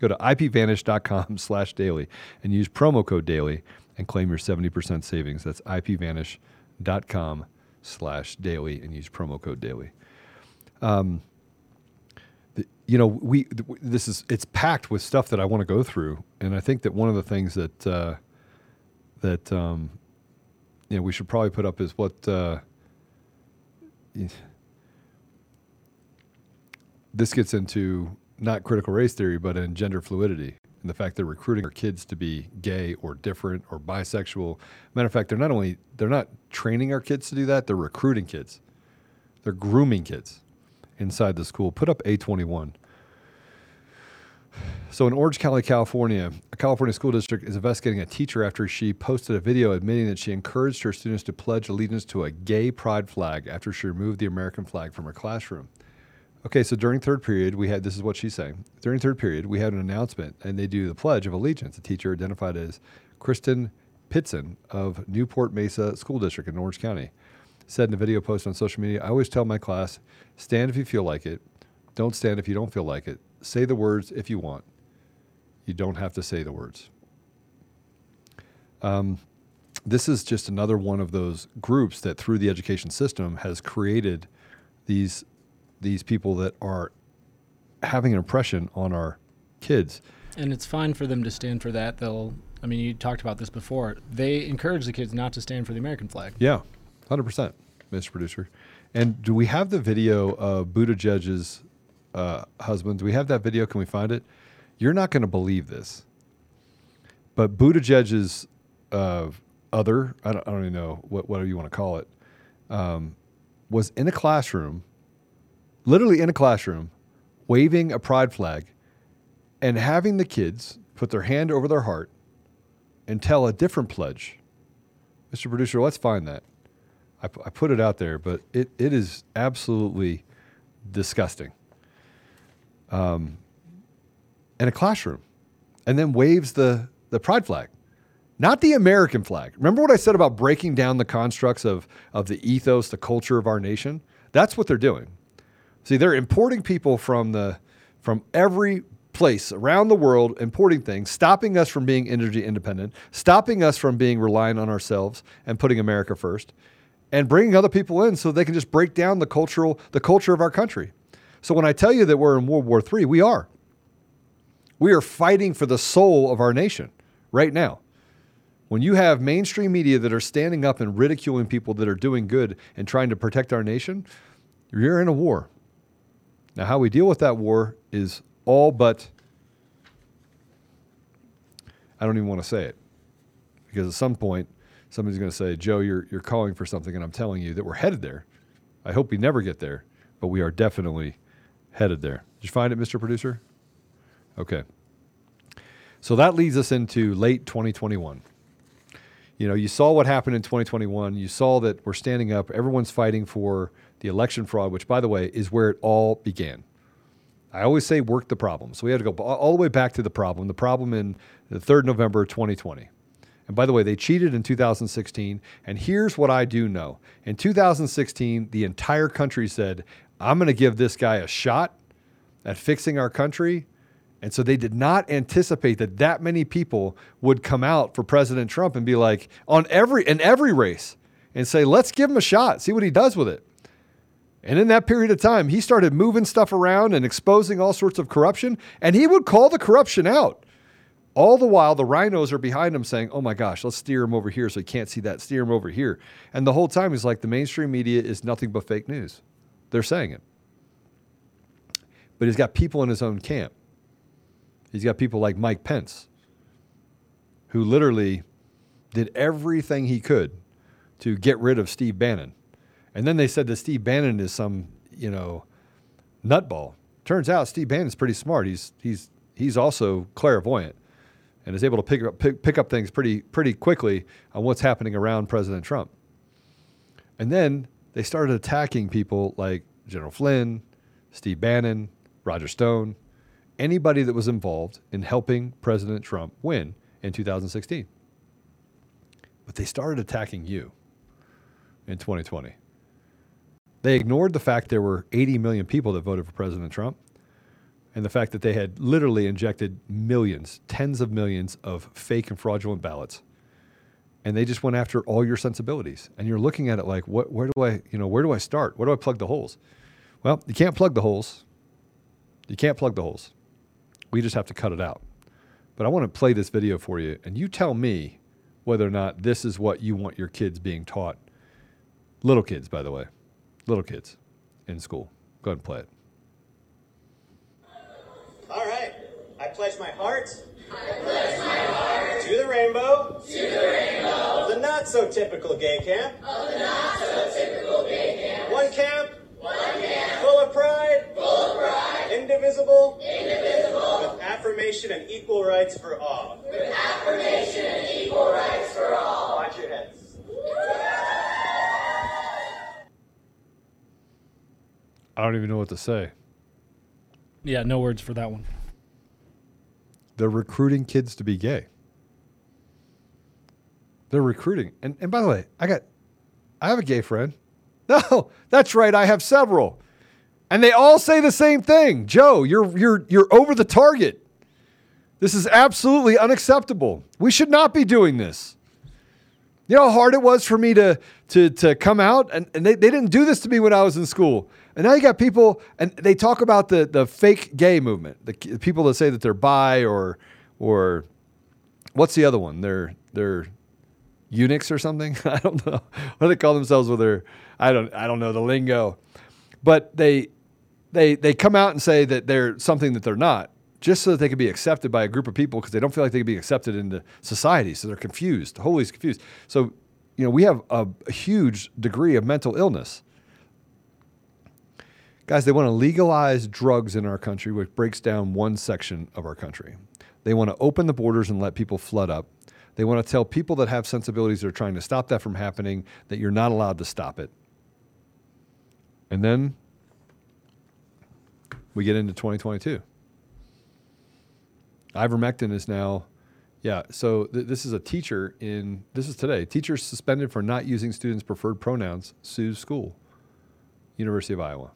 Go to IPVanish.com slash daily and use promo code daily and claim your seventy percent savings. That's IPVanish.com slash daily and use promo code daily. Um, the, you know, we the, this is it's packed with stuff that I want to go through, and I think that one of the things that uh, that um, you know, we should probably put up is what uh, this gets into, not critical race theory, but in gender fluidity and the fact they're recruiting our kids to be gay or different or bisexual. Matter of fact, they're not only they're not training our kids to do that; they're recruiting kids, they're grooming kids inside the school. Put up A twenty-one. So in Orange County, California, a California school district is investigating a teacher after she posted a video admitting that she encouraged her students to pledge allegiance to a gay pride flag after she removed the American flag from her classroom. Okay, so during third period, we had, this is what she's saying. During third period, we had an announcement, and they do the Pledge of Allegiance. The teacher identified as Kristen Pitson of Newport Mesa School District in Orange County said in a video post on social media, I always tell my class, stand if you feel like it. Don't stand if you don't feel like it. Say the words if you want. You don't have to say the words. Um, this is just another one of those groups that through the education system has created these these people that are having an impression on our kids. And it's fine for them to stand for that. They'll, I mean, you talked about this before. They encourage the kids not to stand for the American flag. Yeah, one hundred percent, Mister Producer. And do we have the video of Buttigieg's Uh, husband? Do we have that video? Can we find it? You're not going to believe this, but Buttigieg's uh, other, I don't, I don't even know what whatever you want to call it, um, was in a classroom, literally in a classroom, waving a pride flag and having the kids put their hand over their heart and tell a different pledge. Mister Producer, let's find that. I, p- I put it out there, but it, it is absolutely disgusting. Um, in a classroom, and then waves the, the pride flag, not the American flag. Remember what I said about breaking down the constructs of, of the ethos, the culture of our nation? That's what they're doing. See, they're importing people from the, from every place around the world, importing things, stopping us from being energy independent, stopping us from being reliant on ourselves and putting America first, and bringing other people in so they can just break down the cultural, the culture of our country. So when I tell you that we're in World War Three, we are. We are fighting for the soul of our nation right now. When you have mainstream media that are standing up and ridiculing people that are doing good and trying to protect our nation, you're in a war. Now, how we deal with that war is all but, I don't even want to say it, because at some point, somebody's going to say, Joe, you're you're calling for something, and I'm telling you that we're headed there. I hope we never get there, but we are definitely headed there. Did you find it, Mister Producer? Okay. So that leads us into late twenty twenty-one. You know, you saw what happened in twenty twenty-one. You saw that we're standing up. Everyone's fighting for the election fraud, which, by the way, is where it all began. I always say work the problem. So we had to go all the way back to the problem, the problem in the third of November, twenty twenty. And by the way, they cheated in two thousand sixteen. And here's what I do know. In two thousand sixteen, the entire country said, I'm going to give this guy a shot at fixing our country. And so they did not anticipate that that many people would come out for President Trump and be like, on every in every race, and say, let's give him a shot, see what he does with it. And in that period of time, he started moving stuff around and exposing all sorts of corruption. And he would call the corruption out. All the while, the rhinos are behind him saying, oh my gosh, let's steer him over here so he can't see that, steer him over here. And the whole time he's like, the mainstream media is nothing but fake news. They're saying it. But he's got people in his own camp. He's got people like Mike Pence, who literally did everything he could to get rid of Steve Bannon. And then they said that Steve Bannon is some, you know, nutball. Turns out Steve Bannon's pretty smart. He's, he's, he's also clairvoyant, and is able to pick up, pick, pick up things pretty pretty quickly on what's happening around President Trump. And then they started attacking people like General Flynn, Steve Bannon, Roger Stone, anybody that was involved in helping President Trump win in two thousand sixteen. But they started attacking you in twenty twenty. They ignored the fact there were eighty million people that voted for President Trump, and the fact that they had literally injected millions, tens of millions of fake and fraudulent ballots. And they just went after all your sensibilities. And you're looking at it like, what, where do I, you know, where do I start? Where do I plug the holes? Well, you can't plug the holes. You can't plug the holes. We just have to cut it out. But I want to play this video for you, and you tell me whether or not this is what you want your kids being taught. Little kids, by the way. Little kids in school. Go ahead and play it. All right. I pledge my heart. I pledge my heart. To the rainbow. To the rainbow. Of the not-so-typical gay camp. Of the not-so-typical gay camp. One camp. One camp. Full of pride. Full of pride. Indivisible. Indivisible. With affirmation and equal rights for all. With affirmation and equal rights for all. Watch your heads. I don't even know what to say. Yeah, no words for that one. They're recruiting kids to be gay. They're recruiting. And and by the way, I got I have a gay friend. No, that's right. I have several. And they all say the same thing. Joe, you're you're you're over the target. This is absolutely unacceptable. We should not be doing this. You know how hard it was for me to to to come out? And, and they, they didn't do this to me when I was in school. And now you got people, and they talk about the the fake gay movement. The, the people that say that they're bi or or what's the other one? They're they're eunuchs or something. I don't know. What do they call themselves with their I don't I don't know the lingo. But they they they come out and say that they're something that they're not, just so that they can be accepted by a group of people because they don't feel like they can be accepted into society. So they're confused. The whole is confused. So, you know, we have a, a huge degree of mental illness. Guys, they want to legalize drugs in our country, which breaks down one section of our country. They want to open the borders and let people flood up. They want to tell people that have sensibilities that are trying to stop that from happening that you're not allowed to stop it. And then we get into twenty twenty-two. Ivermectin is now, yeah, so th- this is a teacher in, this is today, teacher suspended for not using students' preferred pronouns, sues school, University of Iowa.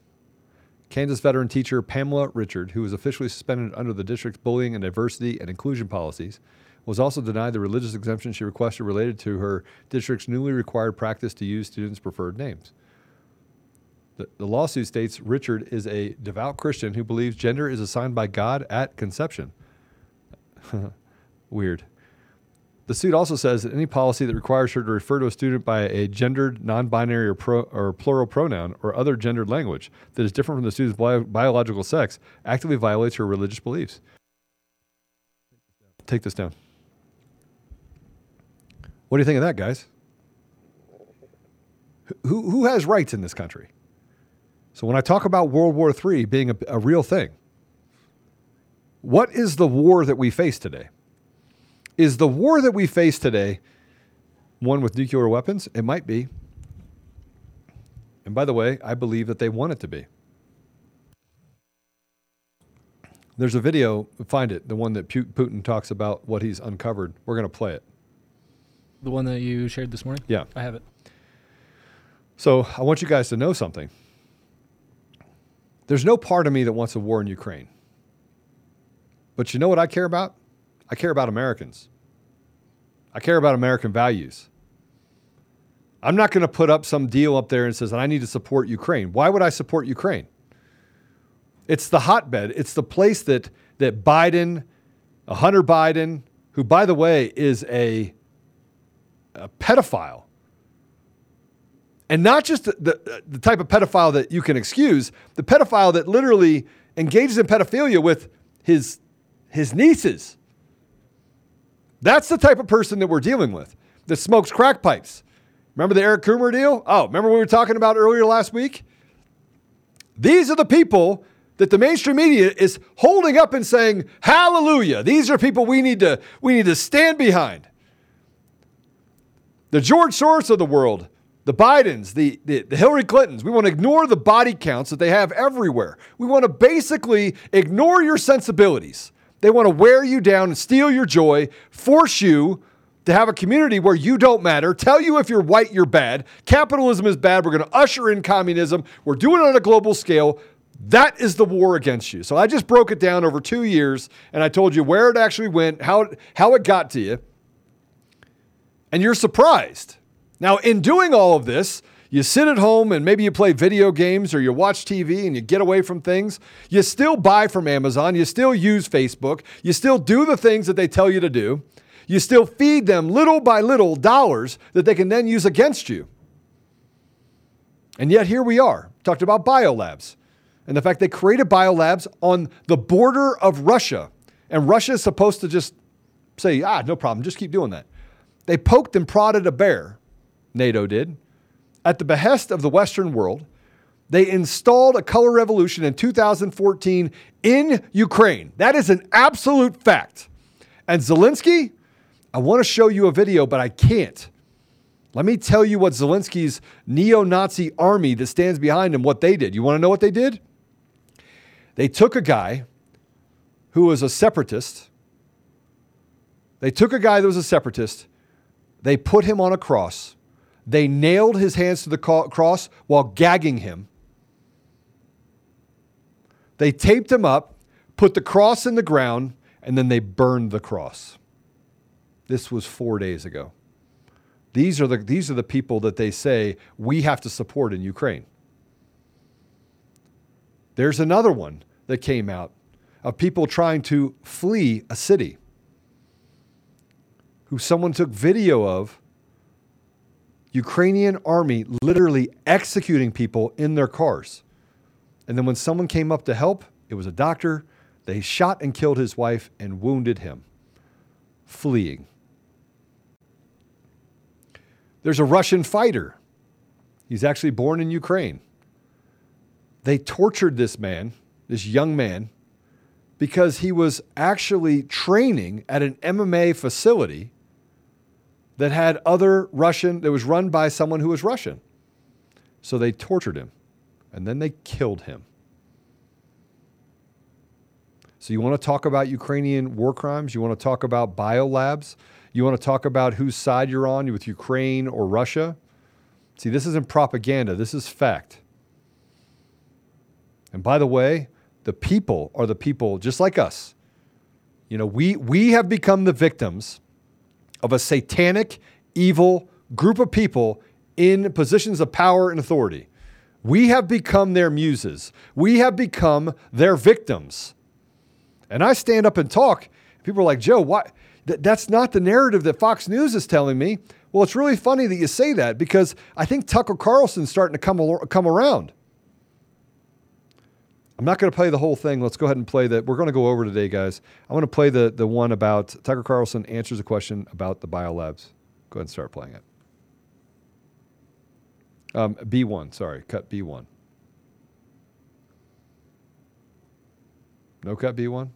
Kansas veteran teacher Pamela Richard, who was officially suspended under the district's bullying and diversity and inclusion policies, was also denied the religious exemption she requested related to her district's newly required practice to use students' preferred names. The, the lawsuit states Richard is a devout Christian who believes gender is assigned by God at conception. Weird. The suit also says that any policy that requires her to refer to a student by a gendered, non-binary, or, pro, or plural pronoun or other gendered language that is different from the student's bi- biological sex actively violates her religious beliefs. Take this down. What do you think of that, guys? Who who has rights in this country? So when I talk about World War Three being a, a real thing, what is the war that we face today? Is the war that we face today one with nuclear weapons? It might be. And by the way, I believe that they want it to be. There's a video, find it, the one that Putin talks about what he's uncovered. We're going to play it. The one that you shared this morning? Yeah. I have it. So I want you guys to know something. There's no part of me that wants a war in Ukraine. But you know what I care about? I care about Americans. I care about American values. I'm not going to put up some deal up there and says, I need to support Ukraine. Why would I support Ukraine? It's the hotbed. It's the place that that Biden, Hunter Biden, who, by the way, is a, a pedophile. And not just the, the, the type of pedophile that you can excuse, the pedophile that literally engages in pedophilia with his His nieces. That's the type of person that we're dealing with, that smokes crack pipes. Remember the Eric Coomer deal? Oh, remember what we were talking about earlier last week? These are the people that the mainstream media is holding up and saying, hallelujah. These are people we need to, we need to stand behind. The George Soros of the world, the Bidens, the, the, the Hillary Clintons. We want to ignore the body counts that they have everywhere. We want to basically ignore your sensibilities. They want to wear you down and steal your joy, force you to have a community where you don't matter, tell you if you're white, you're bad. Capitalism is bad. We're going to usher in communism. We're doing it on a global scale. That is the war against you. So I just broke it down over two years, and I told you where it actually went, how, how it got to you, and you're surprised. Now, in doing all of this, you sit at home and maybe you play video games or you watch T V and you get away from things. You still buy from Amazon. You still use Facebook. You still do the things that they tell you to do. You still feed them little by little dollars that they can then use against you. And yet here we are. Talked about biolabs and the fact they created biolabs on the border of Russia. And Russia is supposed to just say, ah, no problem, just keep doing that. They poked and prodded a bear, NATO did, at the behest of the Western world. They installed a color revolution in two thousand fourteen in Ukraine. That is an absolute fact. And Zelensky, I want to show you a video, but I can't. Let me tell you what Zelensky's neo-Nazi army that stands behind him, what they did. You want to know what they did? They took a guy who was a separatist. They took a guy that was a separatist. They put him on a cross. They nailed his hands to the co- cross while gagging him. They taped him up, put the cross in the ground, and then they burned the cross. This was four days ago. These are the these are the people that they say we have to support in Ukraine. There's another one that came out of people trying to flee a city who someone took video of, Ukrainian army literally executing people in their cars. And then when someone came up to help, it was a doctor. They shot and killed his wife and wounded him, fleeing. There's a Russian fighter. He's actually born in Ukraine. They tortured this man, this young man, because he was actually training at an M M A facility that had other Russian, that was run by someone who was Russian. So they tortured him, and then they killed him. So you want to talk about Ukrainian war crimes? You want to talk about biolabs? You want to talk about whose side you're on with Ukraine or Russia? See, this isn't propaganda. This is fact. And by the way, the people are the people just like us. You know, we, we have become the victims of a satanic, evil group of people in positions of power and authority. We have become their muses. We have become their victims. And I stand up and talk. People are like, Joe, why? Th- that's not the narrative that Fox News is telling me. Well, it's really funny that you say that because I think Tucker Carlson's starting to come, al- come around. I'm not going to play the whole thing. Let's go ahead and play that. We're going to go over today, guys. I want to play the, the one about Tucker Carlson answers a question about the biolabs. Go ahead and start playing it. Um, B one, sorry. Cut B one. No cut B one?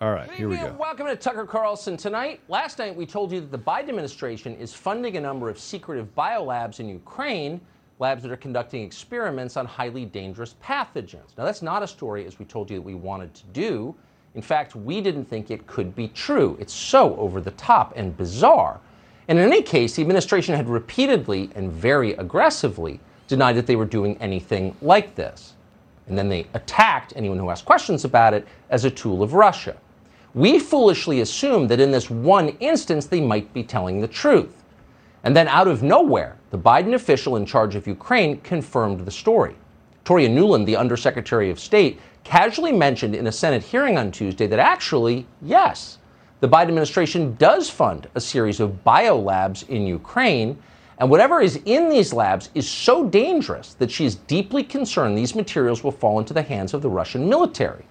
All right, here we go. Welcome to Tucker Carlson Tonight. Last night we told you that the Biden administration is funding a number of secretive biolabs in Ukraine, labs that are conducting experiments on highly dangerous pathogens. Now, that's not a story, as we told you, that we wanted to do. In fact, we didn't think it could be true. It's so over the top and bizarre. And in any case, the administration had repeatedly and very aggressively denied that they were doing anything like this. And then they attacked anyone who asked questions about it as a tool of Russia. We foolishly assumed that in this one instance, they might be telling the truth. And then out of nowhere, the Biden official in charge of Ukraine confirmed the story. Toria Nuland, the Undersecretary of State, casually mentioned in a Senate hearing on Tuesday that actually, yes, the Biden administration does fund a series of biolabs in Ukraine, and whatever is in these labs is so dangerous that she is deeply concerned these materials will fall into the hands of the Russian military.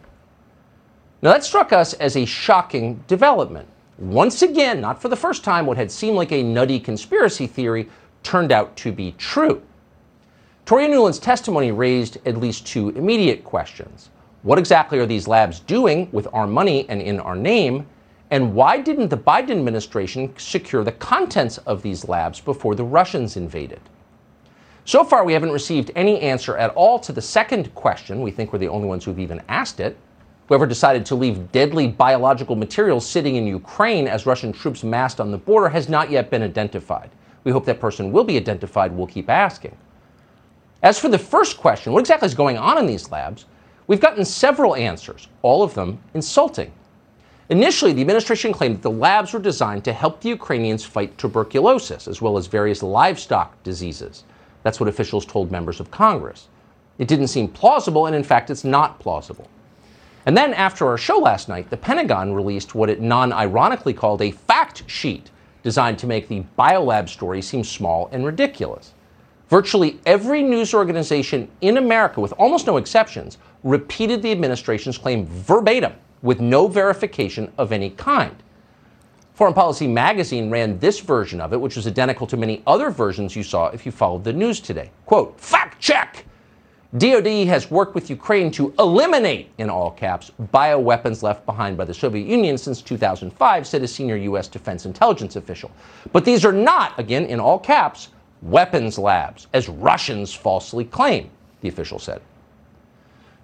Now, that struck us as a shocking development. Once again, not for the first time, what had seemed like a nutty conspiracy theory turned out to be true. Toria Nuland's testimony raised at least two immediate questions. What exactly are these labs doing with our money and in our name? And why didn't the Biden administration secure the contents of these labs before the Russians invaded? So far, we haven't received any answer at all to the second question. We think we're the only ones who've even asked it. Whoever decided to leave deadly biological materials sitting in Ukraine as Russian troops massed on the border has not yet been identified. We hope that person will be identified. We'll keep asking. As for the first question, what exactly is going on in these labs? We've gotten several answers, all of them insulting. Initially, the administration claimed that the labs were designed to help the Ukrainians fight tuberculosis, as well as various livestock diseases. That's what officials told members of Congress. It didn't seem plausible, and in fact, it's not plausible. And then after our show last night, the Pentagon released what it non-ironically called a fact sheet designed to make the biolab story seem small and ridiculous. Virtually every news organization in America, with almost no exceptions, repeated the administration's claim verbatim with no verification of any kind. Foreign Policy Magazine ran this version of it, which was identical to many other versions you saw if you followed the news today. Quote, fact check! D O D has worked with Ukraine to eliminate, in all caps, bioweapons left behind by the Soviet Union since two thousand five, said a senior U S defense intelligence official. But these are not, again, in all caps, weapons labs, as Russians falsely claim, the official said.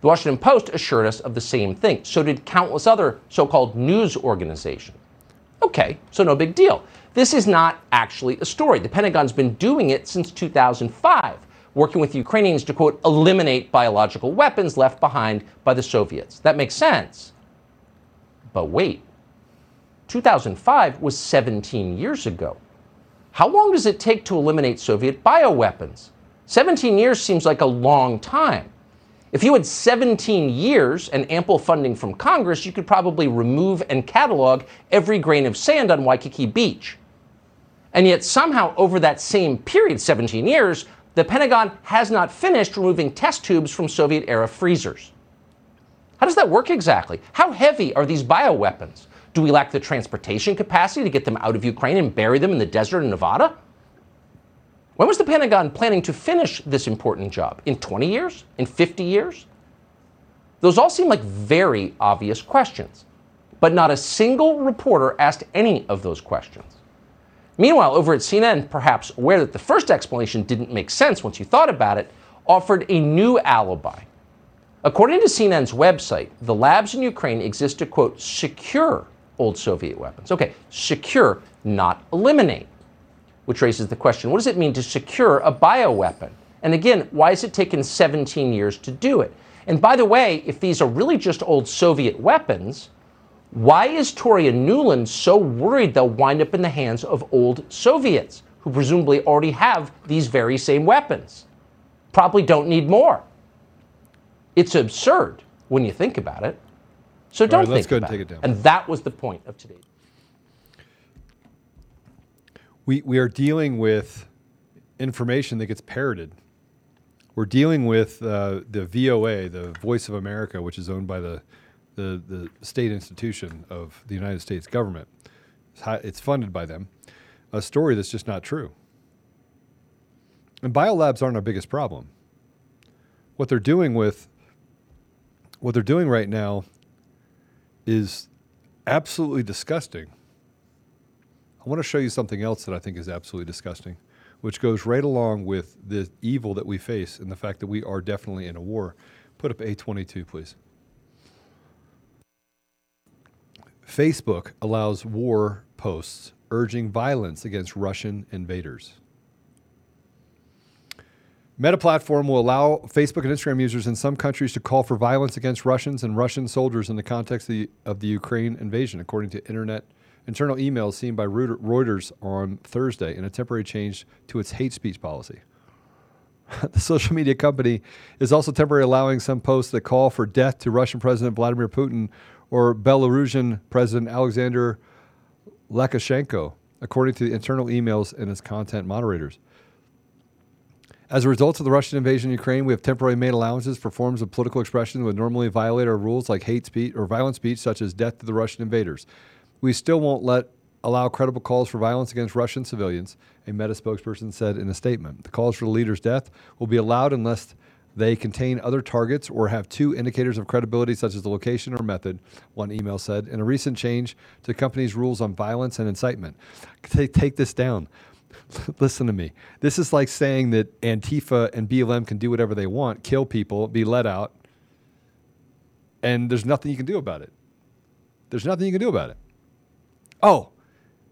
The Washington Post assured us of the same thing. So did countless other so-called news organizations. Okay, so no big deal. This is not actually a story. The Pentagon's been doing it since two thousand five. Working with Ukrainians to, quote, eliminate biological weapons left behind by the Soviets. That makes sense. But wait, two thousand five was seventeen years ago. How long does it take to eliminate Soviet bioweapons? seventeen years seems like a long time. If you had seventeen years and ample funding from Congress, you could probably remove and catalog every grain of sand on Waikiki Beach. And yet somehow over that same period, seventeen years, the Pentagon has not finished removing test tubes from Soviet-era freezers. How does that work exactly? How heavy are these bioweapons? Do we lack the transportation capacity to get them out of Ukraine and bury them in the desert in Nevada? When was the Pentagon planning to finish this important job? In twenty years? In fifty years? Those all seem like very obvious questions, but not a single reporter asked any of those questions. Meanwhile, over at C N N, perhaps aware that the first explanation didn't make sense once you thought about it, offered a new alibi. According to C N N's website, the labs in Ukraine exist to, quote, secure old Soviet weapons. Okay, secure, not eliminate. Which raises the question, what does it mean to secure a bioweapon? And again, why has it taken seventeen years to do it? And by the way, if these are really just old Soviet weapons, why is Toria Newland so worried they'll wind up in the hands of old Soviets, who presumably already have these very same weapons? Probably don't need more. It's absurd when you think about it. So don't think about it. And that was the point of today. We we are dealing with information that gets parroted. We're dealing with uh, the V O A, the Voice of America, which is owned by the The, the state institution of the United States government. It's, high, it's funded by them. A story that's just not true. And biolabs aren't our biggest problem. What they're doing with, what they're doing right now is absolutely disgusting. I want to show you something else that I think is absolutely disgusting, which goes right along with the evil that we face and the fact that we are definitely in a war. Put up A twenty-two, please. Facebook allows war posts urging violence against Russian invaders. Meta platform will allow Facebook and Instagram users in some countries to call for violence against Russians and Russian soldiers in the context of the, of the Ukraine invasion, according to internet internal emails seen by Reuters on Thursday in a temporary change to its hate speech policy. The social media company is also temporarily allowing some posts that call for death to Russian President Vladimir Putin or Belarusian President Alexander Lukashenko, according to the internal emails and its content moderators. As a result of the Russian invasion of Ukraine, we have temporarily made allowances for forms of political expression that would normally violate our rules, like hate speech or violent speech, such as death to the Russian invaders. We still won't let allow credible calls for violence against Russian civilians, a Meta spokesperson said in a statement. The calls for the leader's death will be allowed unless they contain other targets or have two indicators of credibility, such as the location or method, one email said, in a recent change to the company's rules on violence and incitement. Take, take this down. Listen to me. This is like saying that Antifa and B L M can do whatever they want, kill people, be let out, and there's nothing you can do about it. There's nothing you can do about it. Oh,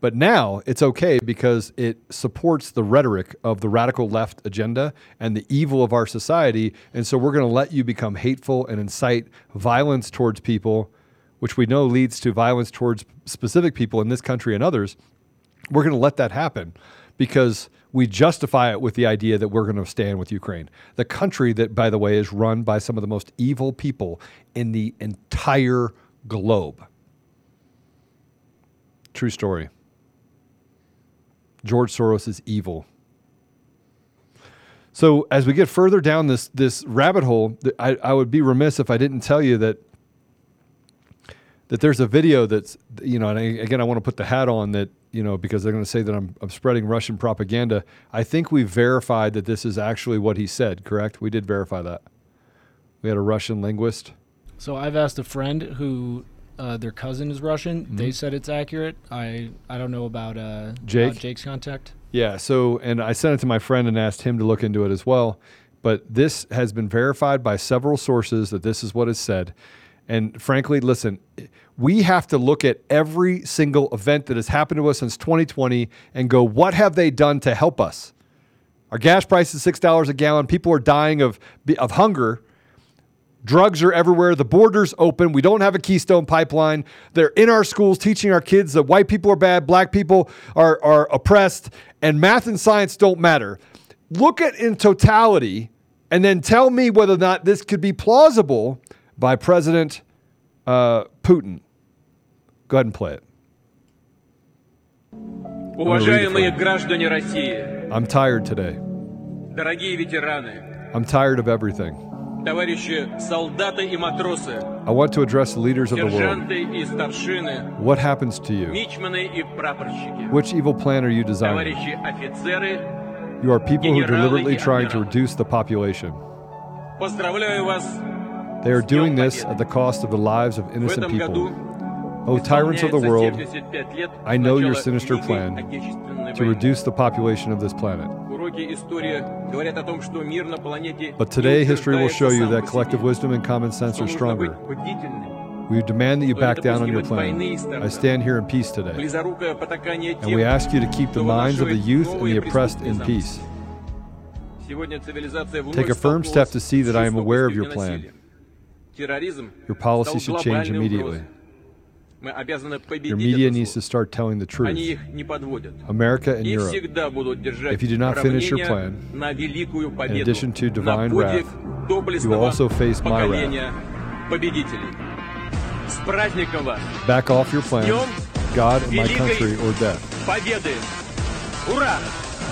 but now it's okay because it supports the rhetoric of the radical left agenda and the evil of our society. And so we're going to let you become hateful and incite violence towards people, which we know leads to violence towards specific people in this country and others. We're going to let that happen because we justify it with the idea that we're going to stand with Ukraine. The country that, by the way, is run by some of the most evil people in the entire globe. True story. George Soros is evil. So as we get further down this this rabbit hole, I, I would be remiss if I didn't tell you that that there's a video that's, you know, and I, again, I want to put the hat on that, you know, because they're going to say that I'm, I'm spreading Russian propaganda. I think we verified that this is actually what he said, correct? We did verify that. We had a Russian linguist. So I've asked a friend who uh, their cousin is Russian. Mm-hmm. They said it's accurate. I, I don't know about, uh, Jake? about Jake's contact. Yeah, so, and I sent it to my friend and asked him to look into it as well. But this has been verified by several sources that this is what is said. And frankly, listen, we have to look at every single event that has happened to us since twenty twenty and go, what have they done to help us? Our gas price is six dollars a gallon. People are dying of of hunger. Drugs are everywhere. The border's open. We don't have a Keystone pipeline. They're in our schools teaching our kids that white people are bad, black people are, are oppressed, and math and science don't matter. Look at in totality and then tell me whether or not this could be plausible by President uh, Putin. Go ahead and play it. I'm, I'm tired today. I'm tired of everything. I want to address the leaders of the world. What happens to you? Which evil plan are you designing? You are people who are deliberately trying to reduce the population. They are doing this at the cost of the lives of innocent people. O tyrants of the world, I know your sinister plan to reduce the population of this planet. But today, history will show you that collective wisdom and common sense are stronger. We demand that you back down on your plan. I stand here in peace today. And we ask you to keep the minds of the youth and the oppressed in peace. Take a firm step to see that I am aware of your plan. Your policy should change immediately. Your media needs to start telling the truth. America and Europe, if you do not finish your plan, in addition to divine wrath, you will also face my wrath. Back off your plan, God and my country, or death.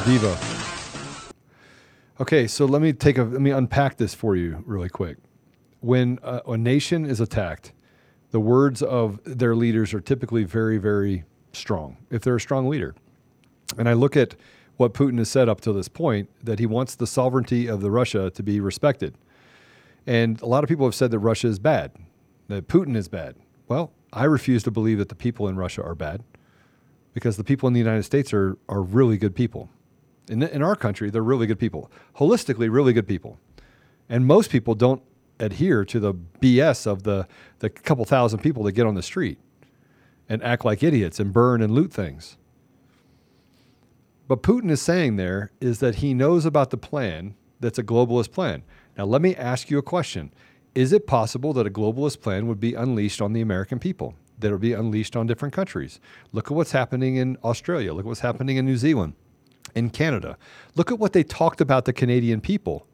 Viva. Okay, so let me take a let me unpack this for you really quick. When a, a nation is attacked, the words of their leaders are typically very, very strong, if they're a strong leader. And I look at what Putin has said up to this point, that he wants the sovereignty of the Russia to be respected. And a lot of people have said that Russia is bad, that Putin is bad. Well, I refuse to believe that the people in Russia are bad, because the people in the United States are are really good people. In, in our country, they're really good people, holistically really good people. And most people don't adhere to the B S of the, the couple thousand people that get on the street and act like idiots and burn and loot things. But Putin is saying there is that he knows about the plan that's a globalist plan. Now, let me ask you a question. Is it possible that a globalist plan would be unleashed on the American people, that it would be unleashed on different countries? Look at what's happening in Australia. Look at what's happening in New Zealand, in Canada. Look at what they talked about the Canadian people.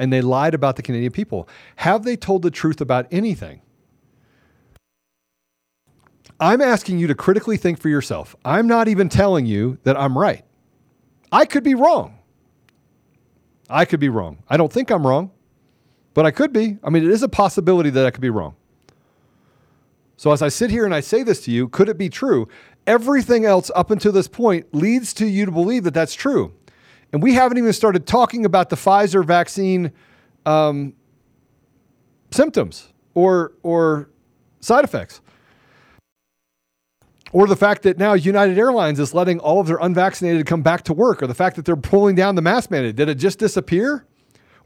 And they lied about the Canadian people. Have they told the truth about anything? I'm asking you to critically think for yourself. I'm not even telling you that I'm right. I could be wrong. I could be wrong. I don't think I'm wrong, but I could be. I mean, it is a possibility that I could be wrong. So as I sit here and I say this to you, could it be true? Everything else up until this point leads to you to believe that that's true. And we haven't even started talking about the Pfizer vaccine um, symptoms or or side effects. Or the fact that now United Airlines is letting all of their unvaccinated come back to work, or the fact that they're pulling down the mask mandate. Did it just disappear?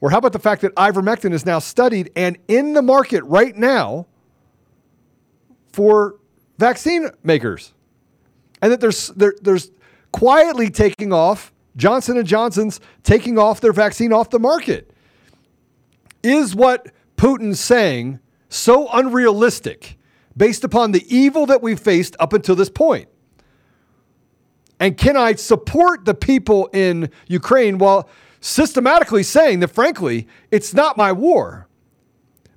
Or how about the fact that ivermectin is now studied and in the market right now for vaccine makers? And that there's there, there's quietly taking off Johnson and Johnson's taking off their vaccine off the market. Is what Putin's saying so unrealistic based upon the evil that we've faced up until this point? And can I support the people in Ukraine while systematically saying that, frankly, it's not my war?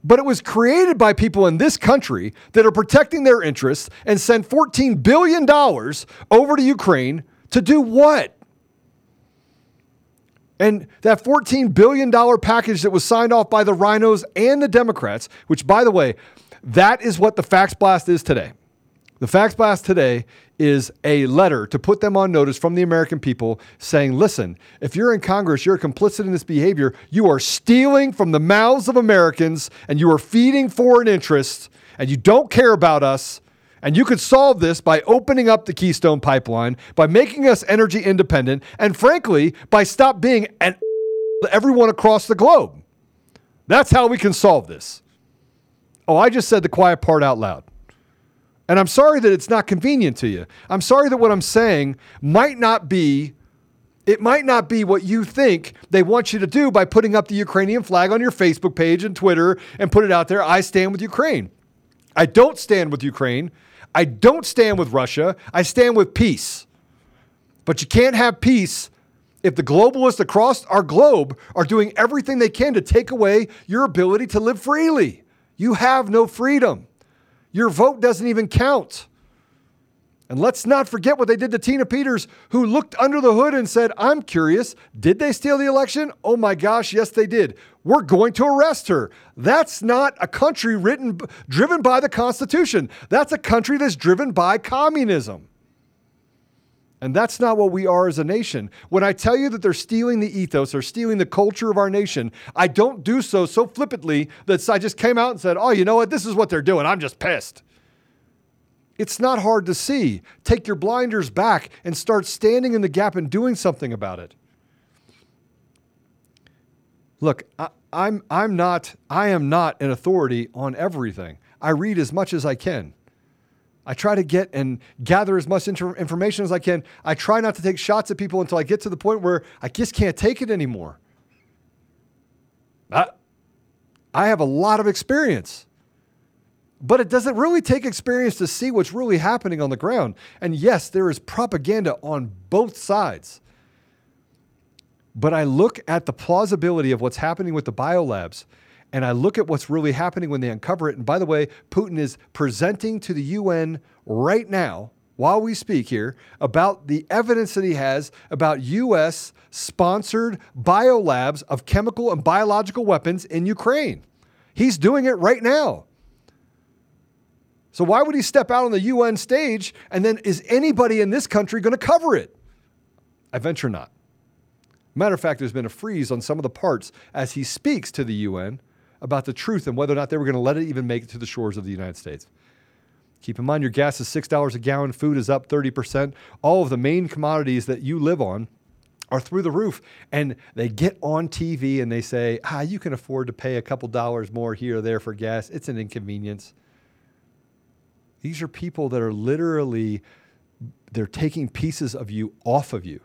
But it was created by people in this country that are protecting their interests and send fourteen billion dollars over to Ukraine to do what? And that fourteen billion dollars package that was signed off by the rhinos and the Democrats, which, by the way, that is what the Fax Blast is today. The Fax Blast today is a letter to put them on notice from the American people saying, listen, if you're in Congress, you're complicit in this behavior. You are stealing from the mouths of Americans and you are feeding foreign interests and you don't care about us. And you could solve this by opening up the Keystone Pipeline, by making us energy independent, and frankly, by stop being an to everyone across the globe. That's how we can solve this. Oh, I just said the quiet part out loud. And I'm sorry that it's not convenient to you. I'm sorry that what I'm saying might not be, it might not be what you think they want you to do by putting up the Ukrainian flag on your Facebook page and Twitter and put it out there. I stand with Ukraine. I don't stand with Ukraine. I don't stand with Russia. I stand with peace. But you can't have peace if the globalists across our globe are doing everything they can to take away your ability to live freely. You have no freedom. Your vote doesn't even count. And let's not forget what they did to Tina Peters, who looked under the hood and said, I'm curious, did they steal the election? Oh my gosh, yes, they did. We're going to arrest her. That's not a country written, driven by the Constitution. That's a country that's driven by communism. And that's not what we are as a nation. When I tell you that they're stealing the ethos or stealing the culture of our nation, I don't do so so flippantly that I just came out and said, oh, you know what? This is what they're doing. I'm just pissed. It's not hard to see. Take your blinders back and start standing in the gap and doing something about it. Look, I, I'm I'm not I am not an authority on everything. I read as much as I can. I try to get and gather as much inter- information as I can. I try not to take shots at people until I get to the point where I just can't take it anymore. I, I have a lot of experience. But it doesn't really take experience to see what's really happening on the ground. And yes, there is propaganda on both sides. But I look at the plausibility of what's happening with the biolabs, and I look at what's really happening when they uncover it. And by the way, Putin is presenting to the U N right now, while we speak here, about the evidence that he has about U S-sponsored biolabs of chemical and biological weapons in Ukraine. He's doing it right now. So why would he step out on the U N stage? And then is anybody in this country going to cover it? I venture not. Matter of fact, there's been a freeze on some of the parts as he speaks to the U N about the truth and whether or not they were going to let it even make it to the shores of the United States. Keep in mind, your gas is six dollars a gallon. Food is up thirty percent. All of the main commodities that you live on are through the roof. And they get on T V and they say, ah, you can afford to pay a couple dollars more here or there for gas. It's an inconvenience. These are people that are literally, they're taking pieces of you off of you.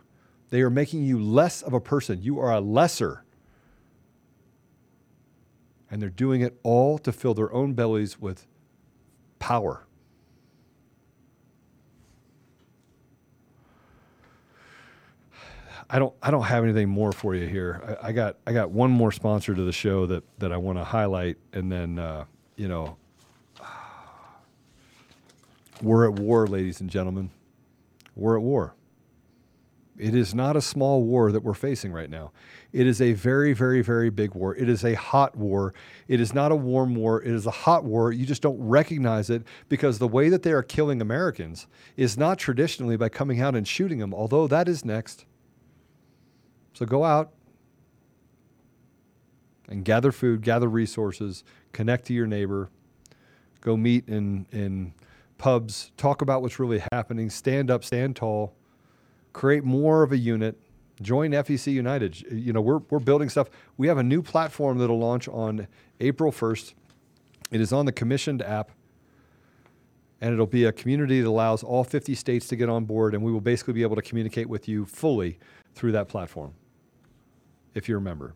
They are making you less of a person. You are a lesser. And they're doing it all to fill their own bellies with power. I don't I don't have anything more for you here. I, I got I got one more sponsor to the show that, that I want to highlight, and then uh, you know, we're at war, ladies and gentlemen. We're at war. It is not a small war that we're facing right now. It is a very, very, very big war. It is a hot war. It is not a warm war. It is a hot war. You just don't recognize it because the way that they are killing Americans is not traditionally by coming out and shooting them, although that is next. So go out and gather food, gather resources, connect to your neighbor, go meet in... in pubs, talk about what's really happening, stand up, stand tall, create more of a unit, join F E C United. You know, we're we're building stuff. We have a new platform that'll launch on April first. It is on the commissioned app, and it'll be a community that allows all fifty states to get on board, and we will basically be able to communicate with you fully through that platform, if you're a member.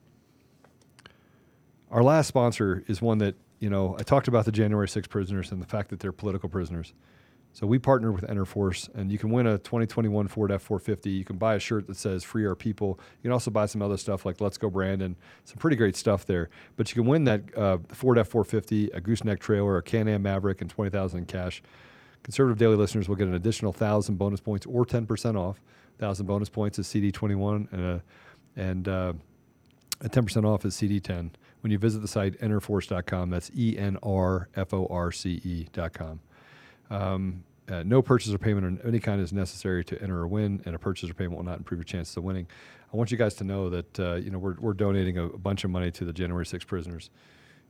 Our last sponsor is one that, you know, I talked about the January sixth prisoners and the fact that they're political prisoners. So we partner with Enterforce, and you can win a twenty twenty-one Ford F four fifty. You can buy a shirt that says Free Our People. You can also buy some other stuff like Let's Go Brandon. Some pretty great stuff there. But you can win that uh, Ford F four fifty, a gooseneck trailer, a Can-Am Maverick, and twenty thousand dollars in cash. Conservative Daily listeners will get an additional one thousand bonus points or ten percent off. one thousand bonus points is C D twenty-one, and a, and uh, a ten percent off is C D ten. When you visit the site, enterforce dot com, that's E N R F O R C E dot com. Um, uh, no purchase or payment of any kind is necessary to enter or win, and a purchase or payment will not improve your chances of winning. I want you guys to know that uh, you know we're we're donating a, a bunch of money to the January sixth prisoners,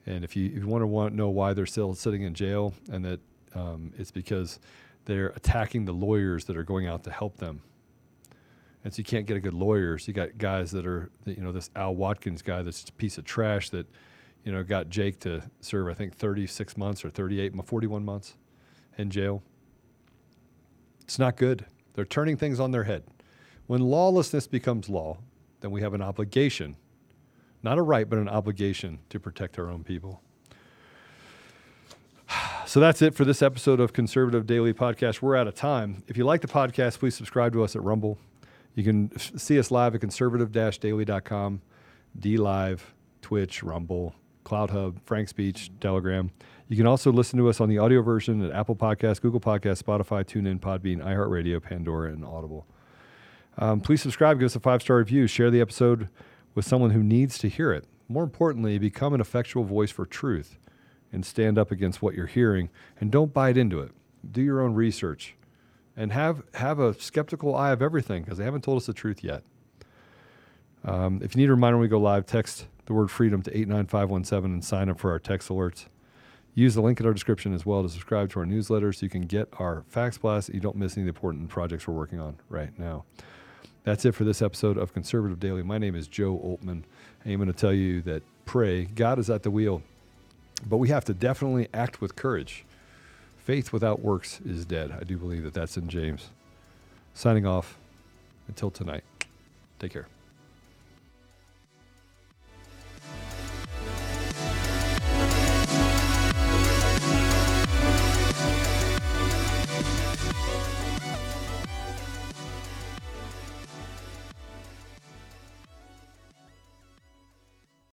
and if you if you want to want know why they're still sitting in jail, and that um, it's because they're attacking the lawyers that are going out to help them, and so you can't get a good lawyer. So you got guys that are you know this Al Watkins guy that's a piece of trash that you know got Jake to serve I think thirty-six months or thirty-eight, forty-one months in jail. It's not good. They're turning things on their head. When lawlessness becomes law, then we have an obligation, not a right, but an obligation to protect our own people. So that's it for this episode of Conservative Daily Podcast. We're out of time. If you like the podcast, please subscribe to us at Rumble. You can see us live at conservative daily dot com, DLive, Twitch, Rumble, Cloud Hub, Frank's Speech, Telegram. You can also listen to us on the audio version at Apple Podcasts, Google Podcasts, Spotify, TuneIn, Podbean, iHeartRadio, Pandora, and Audible. Um, please subscribe, give us a five-star review, share the episode with someone who needs to hear it. More importantly, become an effectual voice for truth and stand up against what you're hearing, and don't bite into it. Do your own research and have, have a skeptical eye of everything, because they haven't told us the truth yet. Um, if you need a reminder when we go live, text the word freedom to eight nine five one seven and sign up for our text alerts. Use the link in our description as well to subscribe to our newsletter so you can get our fax blast and you don't miss any of the important projects we're working on right now. That's it for this episode of Conservative Daily. My name is Joe Altman, and I'm going to tell you that pray, God is at the wheel, but we have to definitely act with courage. Faith without works is dead. I do believe that that's in James. Signing off until tonight. Take care.